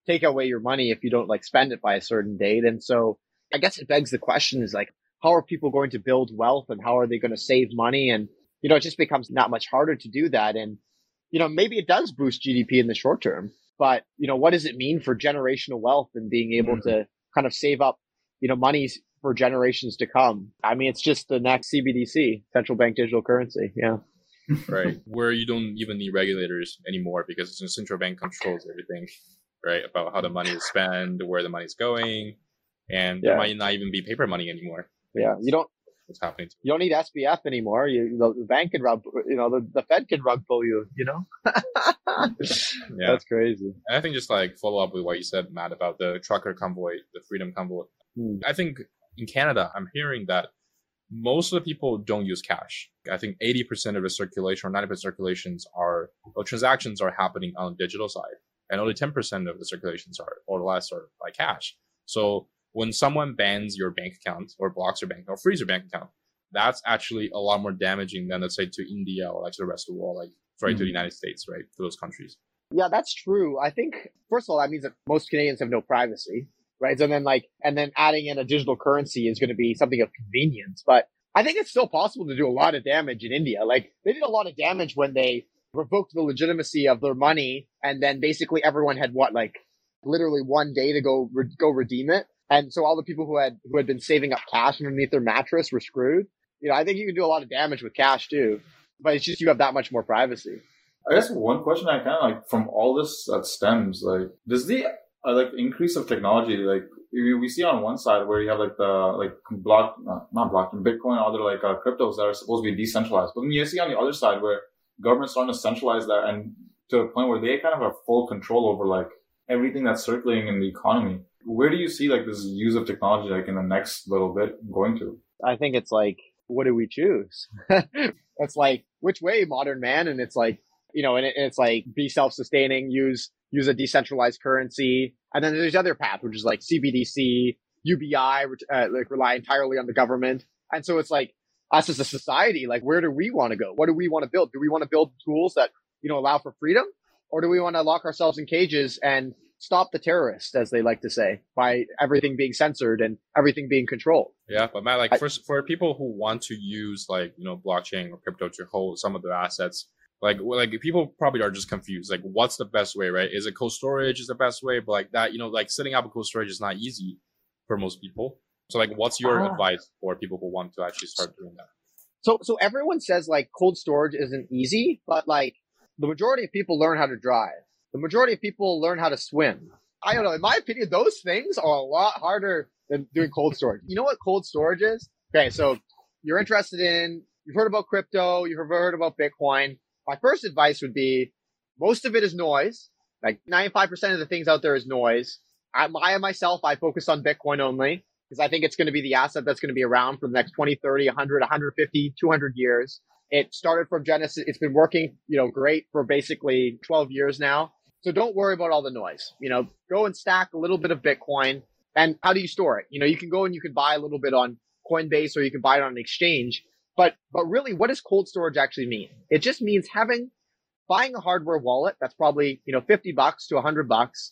take away your money if you don't like spend it by a certain date. And so I guess it begs the question is like, how are people going to build wealth and how are they going to save money? And, you know, it just becomes not much harder to do that. And, you know, maybe it does boost GDP in the short term, but, you know, what does it mean for generational wealth and being able to kind of save up, you know, monies for generations to come? I mean, it's just the next CBDC, central bank digital currency. Yeah. Right. Where you don't even need regulators anymore because the central bank controls everything, right? About how the money is spent, where the money is going, and there might not even be paper money anymore. Yeah. You don't, what's happening to you don't need SBF anymore. The bank can rug, you know, the FED can rug pull you, you know? Yeah. That's crazy. And I think just like follow up with what you said, Matt, about the trucker convoy, the freedom convoy. I think in Canada, I'm hearing that most of the people don't use cash. I think 80% of the circulation or 90% of circulations or transactions are happening on the digital side. And only 10% of the circulations are or less are by cash. So when someone bans your bank account or blocks your bank or frees your bank account, that's actually a lot more damaging than, let's say, to India or like to the rest of the world, like right to the United States, right? To those countries. Yeah, that's true. I think, first of all, that means that most Canadians have no privacy. Right. So then like, and then adding in a digital currency is going to be something of convenience. But I think it's still possible to do a lot of damage in India. Like they did a lot of damage when they revoked the legitimacy of their money. And then basically everyone had what, like literally one day to go redeem it. And so all the people who had been saving up cash underneath their mattress were screwed. You know, I think you can do a lot of damage with cash too. But it's just you have that much more privacy. I guess one question I kind of like from all this that stems, like does the like the increase of technology, like we see on one side where you have like the like Bitcoin, other like cryptos that are supposed to be decentralized. But then you see on the other side where governments starting to centralize that and to a point where they kind of have full control over like everything that's circulating in the economy. Where do you see like this use of technology like in the next little bit going to? I think it's like, what do we choose? It's like, which way, modern man? And it's like, you know, and it's like, be self-sustaining, use a decentralized currency. And then there's the other path, which is like CBDC, UBI, like rely entirely on the government. And so it's like, us as a society, like, where do we want to go? What do we want to build? Do we want to build tools that, you know, allow for freedom? Or do we want to lock ourselves in cages and stop the terrorists, as they like to say, by everything being censored and everything being controlled? Yeah, but Matt, like, for people who want to use, like, you know, blockchain or crypto to hold some of their assets, like people probably are just confused. Like, what's the best way, right? Is it cold storage is the best way? But like that, you know, like setting up a cold storage is not easy for most people. So like, what's your advice for people who want to actually start doing that? So everyone says like cold storage isn't easy, but like the majority of people learn how to drive. The majority of people learn how to swim. I don't know. In my opinion, those things are a lot harder than doing cold storage. You know what cold storage is? Okay. So you're interested in, you've heard about crypto, you've heard about Bitcoin. My first advice would be most of it is noise. Like 95% of the things out there is noise. I myself focus on Bitcoin only, because I think it's going to be the asset that's going to be around for the next 20, 30, 100, 150, 200 years. It started from Genesis. It's been working, you know, great for basically 12 years now. So don't worry about all the noise. You know, go and stack a little bit of Bitcoin. And how do you store it? You know, you can go and you can buy a little bit on Coinbase, or you can buy it on an exchange. But really, what does cold storage actually mean? It just means buying a hardware wallet that's probably, you know, $50 to $100,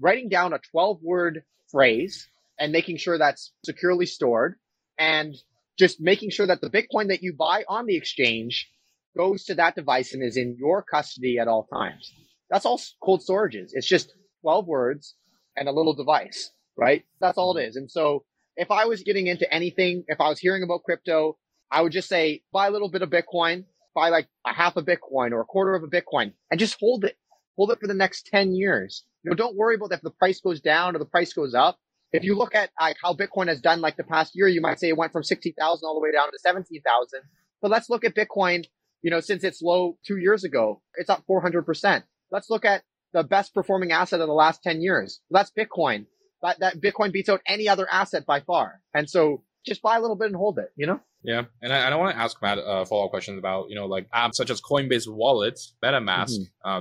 writing down a 12-word phrase and making sure that's securely stored, and just making sure that the Bitcoin that you buy on the exchange goes to that device and is in your custody at all times. That's all cold storage is. It's just 12 words and a little device, right? That's all it is. And so if I was getting into anything, if I was hearing about crypto, I would just say, buy a little bit of Bitcoin, buy like a half a Bitcoin or a quarter of a Bitcoin, and just hold it. Hold it for the next 10 years. You know, don't worry about if the price goes down or the price goes up. If you look at like how Bitcoin has done like the past year, you might say it went from 60,000 all the way down to 17,000. But let's look at Bitcoin, you know, since its low 2 years ago, it's up 400%. Let's look at the best performing asset of the last 10 years. That's Bitcoin. That Bitcoin beats out any other asset by far. And so just buy a little bit and hold it, you know? Yeah. And I don't want to ask Matt follow-up questions about, you know, like apps such as Coinbase Wallet, MetaMask,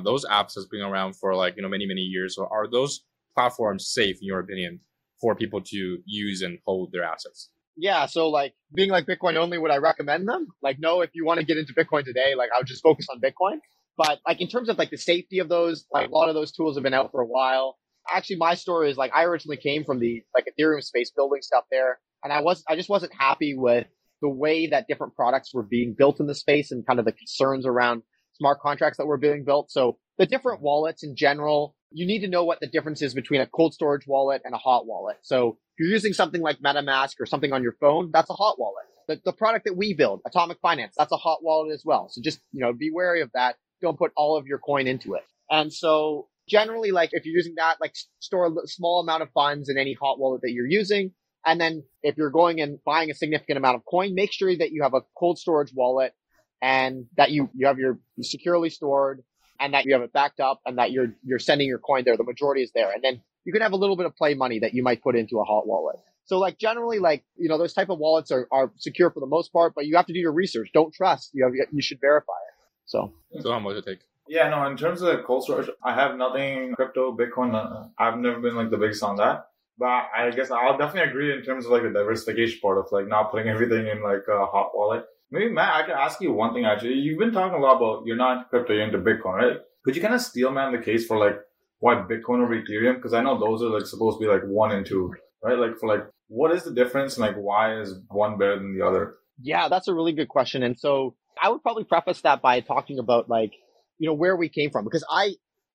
those apps has been around for like, you know, many, many years. So are those platforms safe in your opinion for people to use and hold their assets? Yeah. So like being like Bitcoin only, would I recommend them? Like, no, if you want to get into Bitcoin today, like I would just focus on Bitcoin. But like in terms of like the safety of those, like a lot of those tools have been out for a while. Actually, my story is like I originally came from the like Ethereum space, building stuff there. And I just wasn't happy with the way that different products were being built in the space and kind of the concerns around smart contracts that were being built. So the different wallets in general, you need to know what the difference is between a cold storage wallet and a hot wallet. So if you're using something like MetaMask or something on your phone, that's a hot wallet. The product that we build, Atomic Finance, that's a hot wallet as well. So just, you know, be wary of that. Don't put all of your coin into it. And so generally, like if you're using that, like store a small amount of funds in any hot wallet that you're using. And then if you're going and buying a significant amount of coin, make sure that you have a cold storage wallet and that you have your securely stored and that you have it backed up and that you're sending your coin there. The majority is there. And then you can have a little bit of play money that you might put into a hot wallet. So like generally, like, you know, those type of wallets are secure for the most part, but you have to do your research. Don't trust. You should verify it. So how much it take? Yeah, no, in terms of cold storage, I have nothing crypto, Bitcoin. I've never been like the biggest on that. But I guess I'll definitely agree in terms of like the diversification part of like not putting everything in like a hot wallet. Maybe Matt, I can ask you one thing actually. You've been talking a lot about you're not crypto, you're into Bitcoin, right? Could you kind of steel man the case for like why Bitcoin over Ethereum? Because I know those are like supposed to be like 1 and 2, right? Like for like what is the difference and like why is one better than the other? Yeah, that's a really good question. And so I would probably preface that by talking about like, you know, where we came from, because I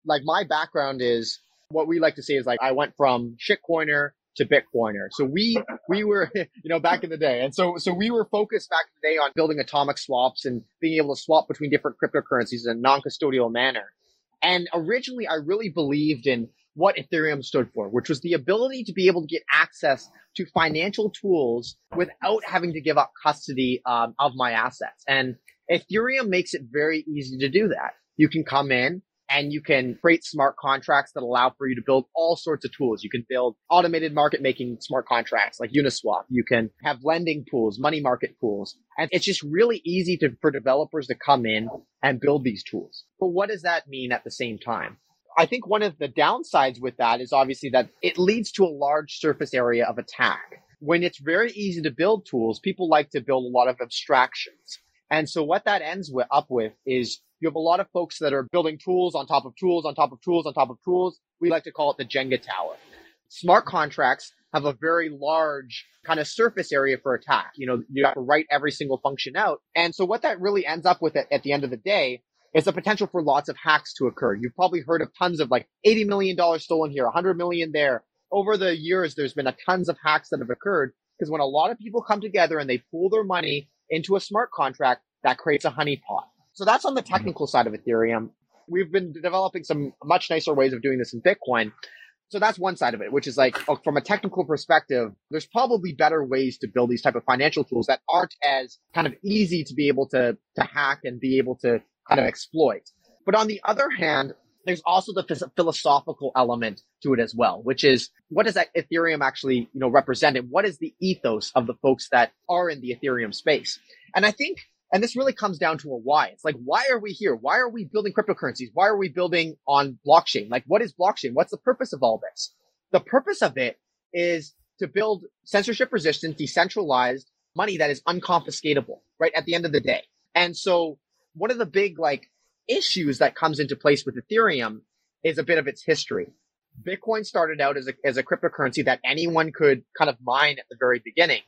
like my background is. What we like to say is like, I went from shitcoiner to Bitcoiner. So we were, you know, back in the day. And so we were focused back in the day on building atomic swaps and being able to swap between different cryptocurrencies in a non-custodial manner. And originally, I really believed in what Ethereum stood for, which was the ability to be able to get access to financial tools without having to give up custody of my assets. And Ethereum makes it very easy to do that. You can come in And you can create smart contracts that allow for you to build all sorts of tools. You can build automated market making smart contracts like Uniswap. You can have lending pools, money market pools. And it's just really easy for developers to come in and build these tools. But what does that mean at the same time? I think one of the downsides with that is obviously that it leads to a large surface area of attack. When it's very easy to build tools, people like to build a lot of abstractions. And so what that ends up with is you have a lot of folks that are building tools on top of tools on top of tools on top of tools. We like to call it the Jenga tower. Smart contracts have a very large kind of surface area for attack. You know, you have to write every single function out. And so what that really ends up with at the end of the day is the potential for lots of hacks to occur. You've probably heard of tons of like $80 million stolen here, $100 million there. Over the years, there's been tons of hacks that have occurred because when a lot of people come together and they pool their money into a smart contract, that creates a honeypot. So that's on the technical side of Ethereum. We've been developing some much nicer ways of doing this in Bitcoin. So that's one side of it, which is like, from a technical perspective, there's probably better ways to build these type of financial tools that aren't as kind of easy to be able to hack and be able to kind of exploit. But on the other hand, there's also the philosophical element to it as well, which is what does that Ethereum actually, you know, represent? And what is the ethos of the folks that are in the Ethereum space? And I think, and this really comes down to a why. It's like, why are we here? Why are we building cryptocurrencies? Why are we building on blockchain? Like, what is blockchain? What's the purpose of all this? The purpose of it is to build censorship resistant, decentralized money that is unconfiscatable, right? At the end of the day. And so one of the big like issues that comes into place with Ethereum is a bit of its history. Bitcoin started out as a cryptocurrency that anyone could kind of mine at the very beginning.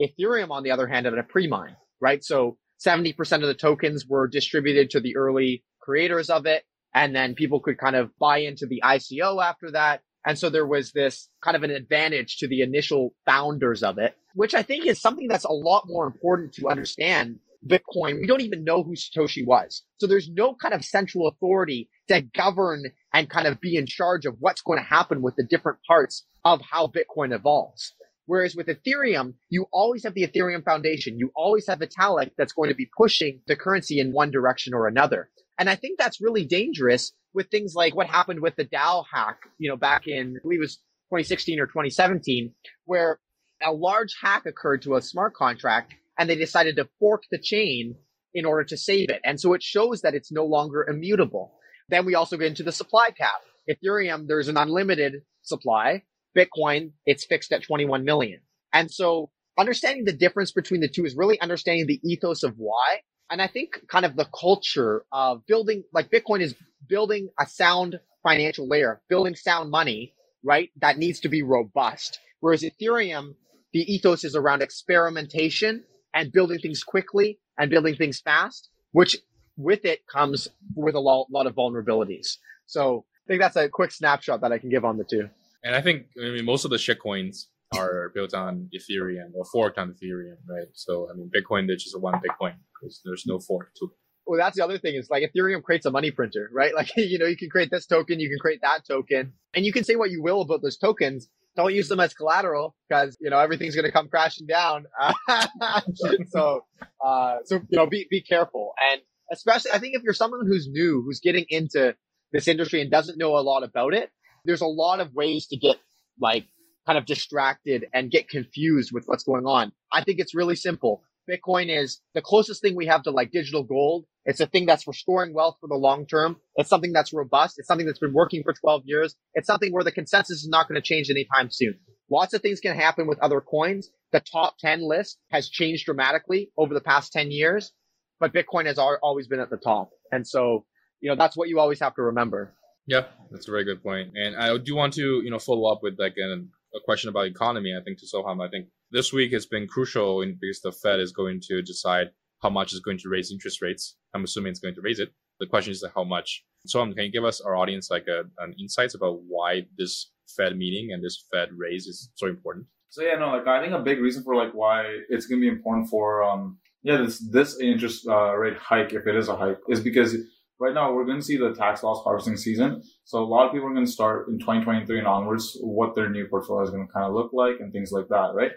Ethereum, on the other hand, had a pre-mine, right? So 70% of the tokens were distributed to the early creators of it. And then people could kind of buy into the ICO after that. And so there was this kind of an advantage to the initial founders of it, which I think is something that's a lot more important to understand. Bitcoin, we don't even know who Satoshi was. So there's no kind of central authority to govern and kind of be in charge of what's going to happen with the different parts of how Bitcoin evolves. Whereas with Ethereum, you always have the Ethereum Foundation. You always have Vitalik that's going to be pushing the currency in one direction or another. And I think that's really dangerous with things like what happened with the DAO hack, you know, back in, I believe it was 2016 or 2017, where a large hack occurred to a smart contract and they decided to fork the chain in order to save it. And so it shows that it's no longer immutable. Then we also get into the supply cap. Ethereum, there's an unlimited supply. Bitcoin, it's fixed at 21 million. And so understanding the difference between the two is really understanding the ethos of why. And I think kind of the culture of building, like Bitcoin is building a sound financial layer, building sound money, right? That needs to be robust. Whereas Ethereum, the ethos is around experimentation and building things quickly and building things fast, which with it comes with a lot of vulnerabilities. So I think that's a quick snapshot that I can give on the two. And I think, I mean, most of the shitcoins are built on Ethereum or forked on Ethereum, right? So, I mean, Bitcoin, there's just one Bitcoin because there's no fork to it. Well, that's the other thing is like Ethereum creates a money printer, right? Like, you know, you can create this token, you can create that token, and you can say what you will about those tokens. Don't use them as collateral because, you know, everything's going to come crashing down. So, you know, be careful. And especially, I think if you're someone who's new, who's getting into this industry and doesn't know a lot about it, there's a lot of ways to get like kind of distracted and get confused with what's going on. I think it's really simple. Bitcoin is the closest thing we have to like digital gold. It's a thing that's restoring wealth for the long term. It's something that's robust. It's something that's been working for 12 years. It's something where the consensus is not going to change anytime soon. Lots of things can happen with other coins. The top 10 list has changed dramatically over the past 10 years, but Bitcoin has always been at the top. And so, you know, that's what you always have to remember. Yeah, that's a very good point. And I do want to, you know, follow up with like a question about economy, I think, to Soham. I think this week has been crucial because the Fed is going to decide how much is going to raise interest rates. I'm assuming it's going to raise it. The question is how much. Soham, can you give us, our audience, like an insights about why this Fed meeting and this Fed raise is so important? So yeah, no, like I think a big reason for like why it's going to be important for this interest rate hike, if it is a hike, is because right now we're going to see the tax loss harvesting season. So a lot of people are going to start in 2023 and onwards what their new portfolio is going to kind of look like and things like that, right?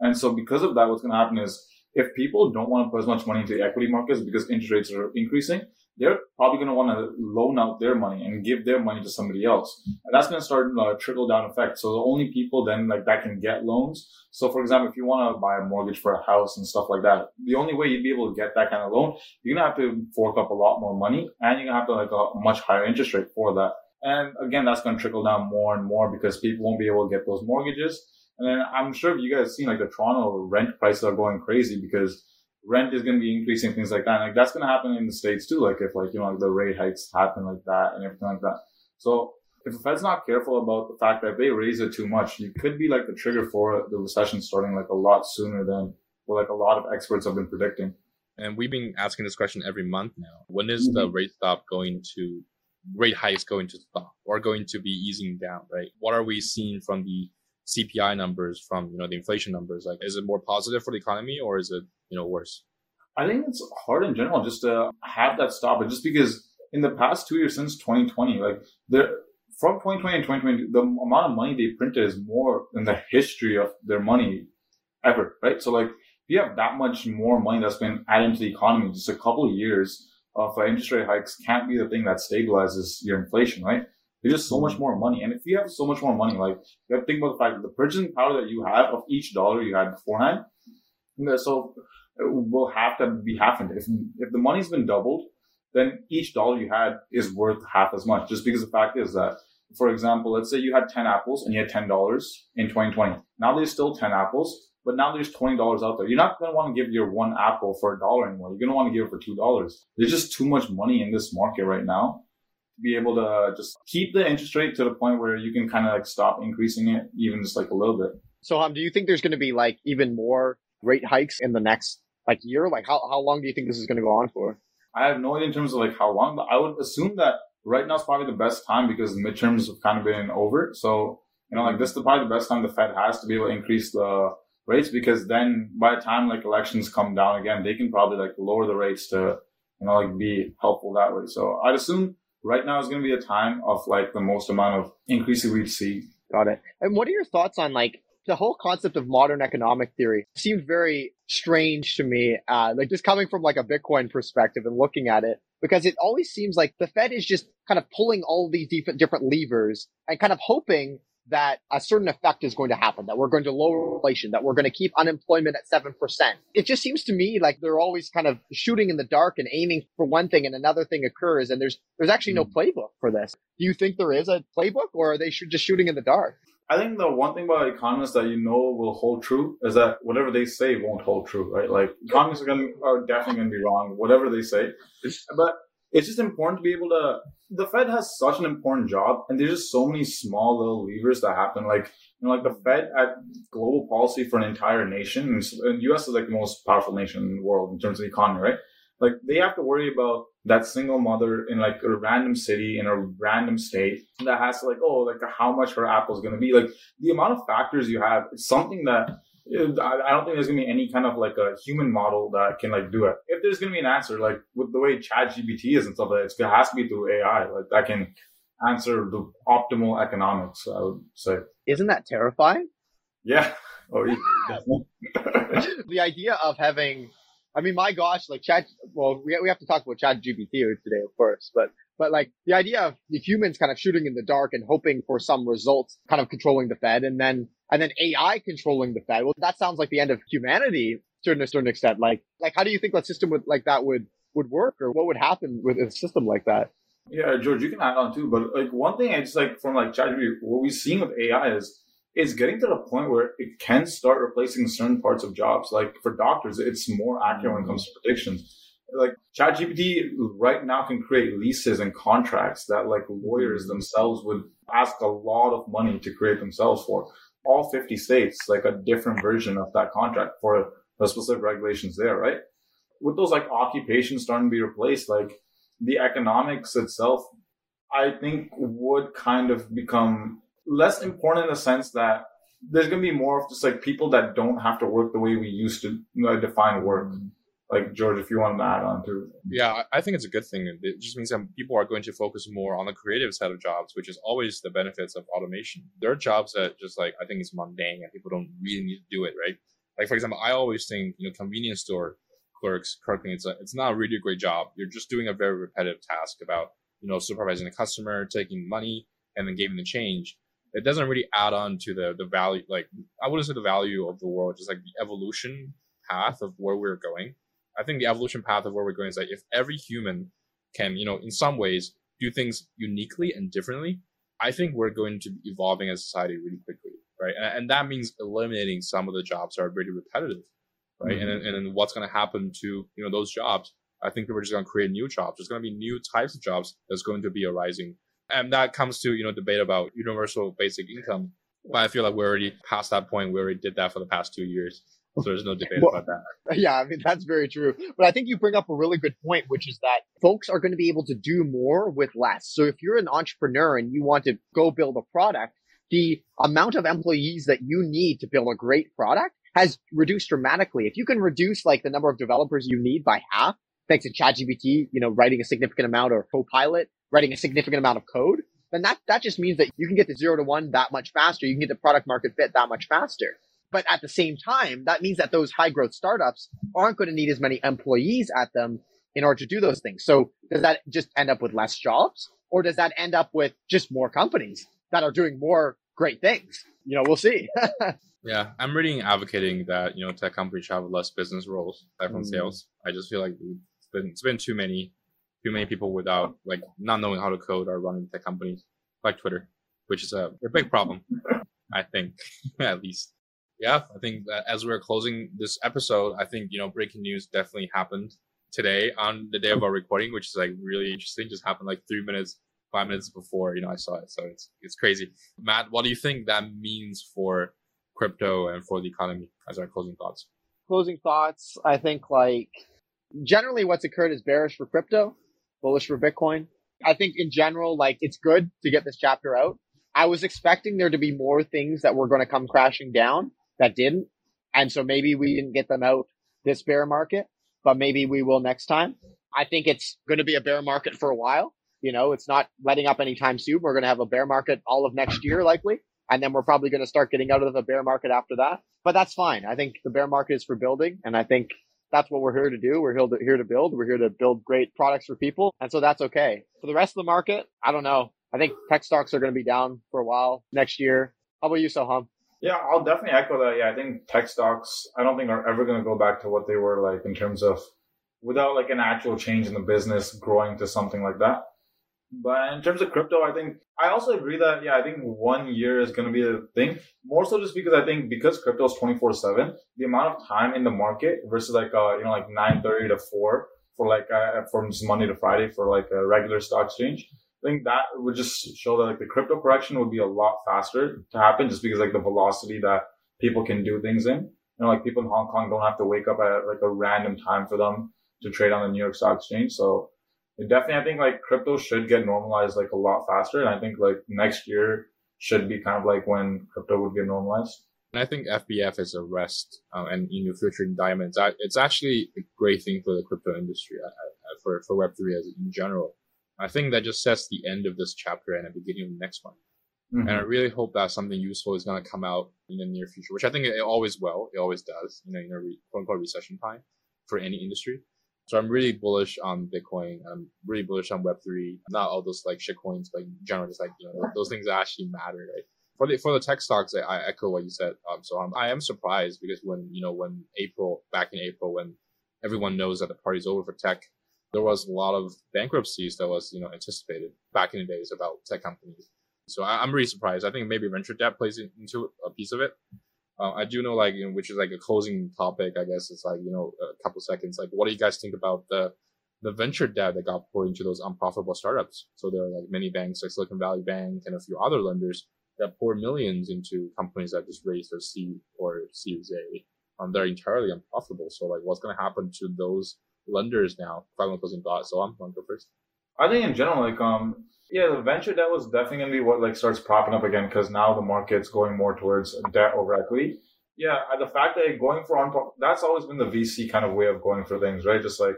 And so because of that, what's going to happen is if people don't want to put as much money into the equity markets because interest rates are increasing, they're probably going to want to loan out their money and give their money to somebody else. And that's going to start a trickle-down effect. So the only people then that can get loans. So for example, if you want to buy a mortgage for a house and stuff like that, the only way you'd be able to get that kind of loan, you're going to have to fork up a lot more money and you're going to have to a much higher interest rate for that. And again, that's going to trickle down more and more because people won't be able to get those mortgages. And then I'm sure you guys have seen the Toronto rent prices are going crazy because rent is going to be increasing, things like that. And that's going to happen in the States too. If the rate hikes happen like that and everything like that. So if the Fed's not careful about the fact that if they raise it too much, you could be the trigger for the recession starting a lot sooner than a lot of experts have been predicting. And we've been asking this question every month now. When is the rate hikes going to stop or going to be easing down, right? What are we seeing from the CPI numbers, from the inflation numbers? Is it more positive for the economy or is it worse? I think it's hard in general just to have that stop. But just because in the past 2 years since 2020, from 2020 and 2022, the amount of money they printed is more than the history of their money ever, right? So if you have that much more money that's been added into the economy, just a couple of years of interest rate hikes can't be the thing that stabilizes your inflation, right? There's just so much more money. And if you have so much more money, you have to think about the fact that the purchasing power that you have of each dollar you had beforehand, so it will have to be halved. If the money's been doubled, then each dollar you had is worth half as much. Just because the fact is that, for example, let's say you had 10 apples and you had $10 in 2020. Now there's still 10 apples, but now there's $20 out there. You're not going to want to give your one apple for $1 anymore. You're going to want to give it for $2. There's just too much money in this market right now to be able to just keep the interest rate to the point where you can kind of stop increasing it, even just a little bit. So, do you think there's going to be even more rate hikes in the next year? How long do you think this is going to go on for? I have no idea in terms of how long, but I would assume that right now is probably the best time because the midterms have kind of been over. So, this is probably the best time the Fed has to be able to increase the rates because then by the time elections come down again, they can probably lower the rates to, be helpful that way. So I'd assume right now is going to be a time of the most amount of increases we've seen. Got it. And what are your thoughts on the whole concept of modern economic theory? Seems very strange to me, just coming from a Bitcoin perspective and looking at it, because it always seems like the Fed is just kind of pulling all these different levers and kind of hoping that a certain effect is going to happen, that we're going to lower inflation, that we're going to keep unemployment at 7%. It just seems to me like they're always kind of shooting in the dark and aiming for one thing and another thing occurs. And there's actually no playbook for this. Do you think there is a playbook or are they just shooting in the dark? I think the one thing about economists that will hold true is that whatever they say won't hold true, right? Economists are definitely going to be wrong, whatever they say. But it's just important to be able to... The Fed has such an important job, and there's just so many small little levers that happen. The Fed at global policy for an entire nation, and U.S. is the most powerful nation in the world in terms of the economy, right? They have to worry about that single mother in a random city in a random state that has to how much her apple is going to be. The amount of factors you have, it's something that I don't think there's going to be any kind of a human model that can do it. If there's going to be an answer, with the way ChatGPT is and stuff like that, it has to be through AI that can answer the optimal economics, I would say. Isn't that terrifying? Yeah. Oh, yeah. The idea of having... my gosh, we have to talk about ChatGPT today, of course, but the idea of the humans kind of shooting in the dark and hoping for some results, kind of controlling the Fed, and then AI controlling the Fed. Well, that sounds like the end of humanity to a certain extent. How do you think a system would work, or what would happen with a system like that? Yeah, George, you can add on too, but one thing I just from ChatGPT, what we've seen with AI is it's getting to the point where it can start replacing certain parts of jobs. For doctors, it's more accurate when it comes to predictions. ChatGPT right now can create leases and contracts that lawyers themselves would ask a lot of money to create themselves for. All 50 states, a different version of that contract for the specific regulations there, right? With those occupations starting to be replaced, the economics itself, I think would kind of become less important in the sense that there's going to be more of just people that don't have to work the way we used to define work. George, if you want to add on to it. Yeah, I think it's a good thing. It just means that people are going to focus more on the creative side of jobs, which is always the benefits of automation. There are jobs that just I think it's mundane and people don't really need to do it, right? Like, for example, I always think, you know, convenience store clerks, it's not really a great job. You're just doing a very repetitive task about, you know, supervising the customer, taking money, and then giving the change. It doesn't really add on to the value, like, I wouldn't say the value of the world, just like the evolution path of where we're going. I think the evolution path of where we're going is like, if every human can, you know, in some ways do things uniquely and differently, I think we're going to be evolving as a society really quickly, right? And that means eliminating some of the jobs that are really repetitive, right? Mm-hmm. And then what's going to happen to, you know, those jobs? I think people are just going to create new jobs. There's going to be new types of jobs that's going to be arising. And that comes to, you know, debate about universal basic income. But I feel like we're already past that point. We already did that for the past 2 years. So there's no debate about that. Yeah, I mean, that's very true. But I think you bring up a really good point, which is that folks are going to be able to do more with less. So if you're an entrepreneur and you want to go build a product, the amount of employees that you need to build a great product has reduced dramatically. If you can reduce like the number of developers you need by half, thanks to ChatGPT, you know, writing a significant amount, or Copilot writing a significant amount of code, then that just means that you can get to 0 to 1 that much faster. You can get the product market fit that much faster. But at the same time, that means that those high growth startups aren't going to need as many employees at them in order to do those things. So does that just end up with less jobs, or does that end up with just more companies that are doing more great things? You know, we'll see. Yeah, I'm really advocating that, you know, tech companies should have less business roles aside from sales. I just feel like it's been too many people without like not knowing how to code are running tech companies like Twitter, which is a big problem, I think, at least. Yeah, I think that as we're closing this episode, I think, you know, breaking news definitely happened today on the day of our recording, which is like really interesting. Just happened like 5 minutes before, you know, I saw it. So it's crazy. Matt, what do you think that means for crypto and for the economy as our closing thoughts? Closing thoughts, I think like generally what's occurred is bearish for crypto, bullish for Bitcoin. I think in general, like it's good to get this chapter out. I was expecting there to be more things that were going to come crashing down that didn't. And so maybe we didn't get them out this bear market, but maybe we will next time. I think it's going to be a bear market for a while. You know, it's not letting up anytime soon. We're going to have a bear market all of next year, likely. And then we're probably going to start getting out of the bear market after that. But that's fine. I think the bear market is for building. And I think that's what we're here to do. We're here to build. We're here to build great products for people. And so that's okay. For the rest of the market, I don't know. I think tech stocks are going to be down for a while next year. How about you, Soham? Yeah, I'll definitely echo that. Yeah, I think tech stocks, I don't think are ever going to go back to what they were like in terms of without like an actual change in the business growing to something like that. But in terms of crypto, I think I also agree that, yeah, I think 1 year is going to be a thing. More so just because I think because crypto is 24/7, the amount of time in the market versus like, you know, like 9:30 to 4 for like from just Monday to Friday for like a regular stock exchange. I think that would just show that like the crypto correction would be a lot faster to happen just because like the velocity that people can do things in. You know, like people in Hong Kong don't have to wake up at like a random time for them to trade on the New York Stock Exchange. So it definitely, I think like crypto should get normalized like a lot faster. And I think like next year should be kind of like when crypto would get normalized. And I think SBF is a rest and in your future indictments. It's actually a great thing for the crypto industry, for Web3 as in general. I think that just sets the end of this chapter and the beginning of the next one. Mm-hmm. And I really hope that something useful is going to come out in the near future, which I think it always will. It always does, you know, in a quote unquote recession time for any industry. So I'm really bullish on Bitcoin. I'm really bullish on Web3. Not all those like shit coins, but in general, just like, you know, those things that actually matter, right? For the tech stocks, I echo what you said. So I am surprised because back in April, when everyone knows that the party's over for tech, there was a lot of bankruptcies that was, you know, anticipated back in the days about tech companies. So I'm really surprised. I think maybe venture debt plays into a piece of it. I do know, like, you know, which is like a closing topic, I guess. It's like, you know, a couple seconds. Like, what do you guys think about the venture debt that got poured into those unprofitable startups? So there are like many banks, like Silicon Valley Bank and a few other lenders that pour millions into companies that just raised their seed or Series A. They're entirely unprofitable. So like, what's going to happen to those lenders now? Final closing thoughts. So I'm going to go first. I think in general, like, the venture debt was definitely going to be what like starts propping up again because now the market's going more towards debt over equity. Yeah, the fact that going for that's always been the VC kind of way of going for things, right? Just like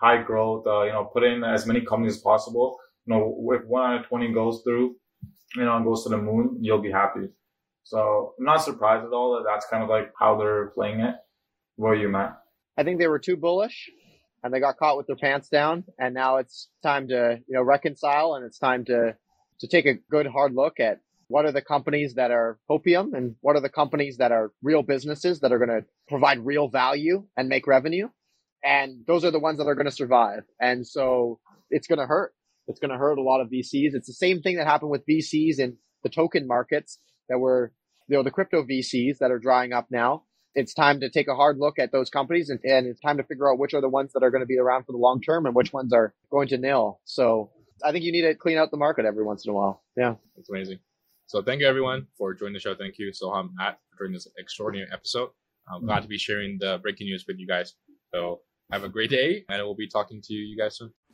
high growth, put in as many companies as possible. You know, if 1 out of 20 goes through, and goes to the moon, you'll be happy. So I'm not surprised at all that that's kind of like how they're playing it. What are you, Matt? I think they were too bullish and they got caught with their pants down. And now it's time to, you know, reconcile, and it's time to take a good hard look at what are the companies that are hopium and what are the companies that are real businesses that are going to provide real value and make revenue. And those are the ones that are going to survive. And so it's going to hurt. It's going to hurt a lot of VCs. It's the same thing that happened with VCs in the token markets that were, you know, the crypto VCs that are drying up now. It's time to take a hard look at those companies, and it's time to figure out which are the ones that are going to be around for the long term and which ones are going to nil. So I think you need to clean out the market every once in a while. Yeah. That's amazing. So thank you, everyone, for joining the show. Thank you, Soham, Matt, for joining this extraordinary episode. I'm glad to be sharing the breaking news with you guys. So have a great day, and we'll be talking to you guys soon.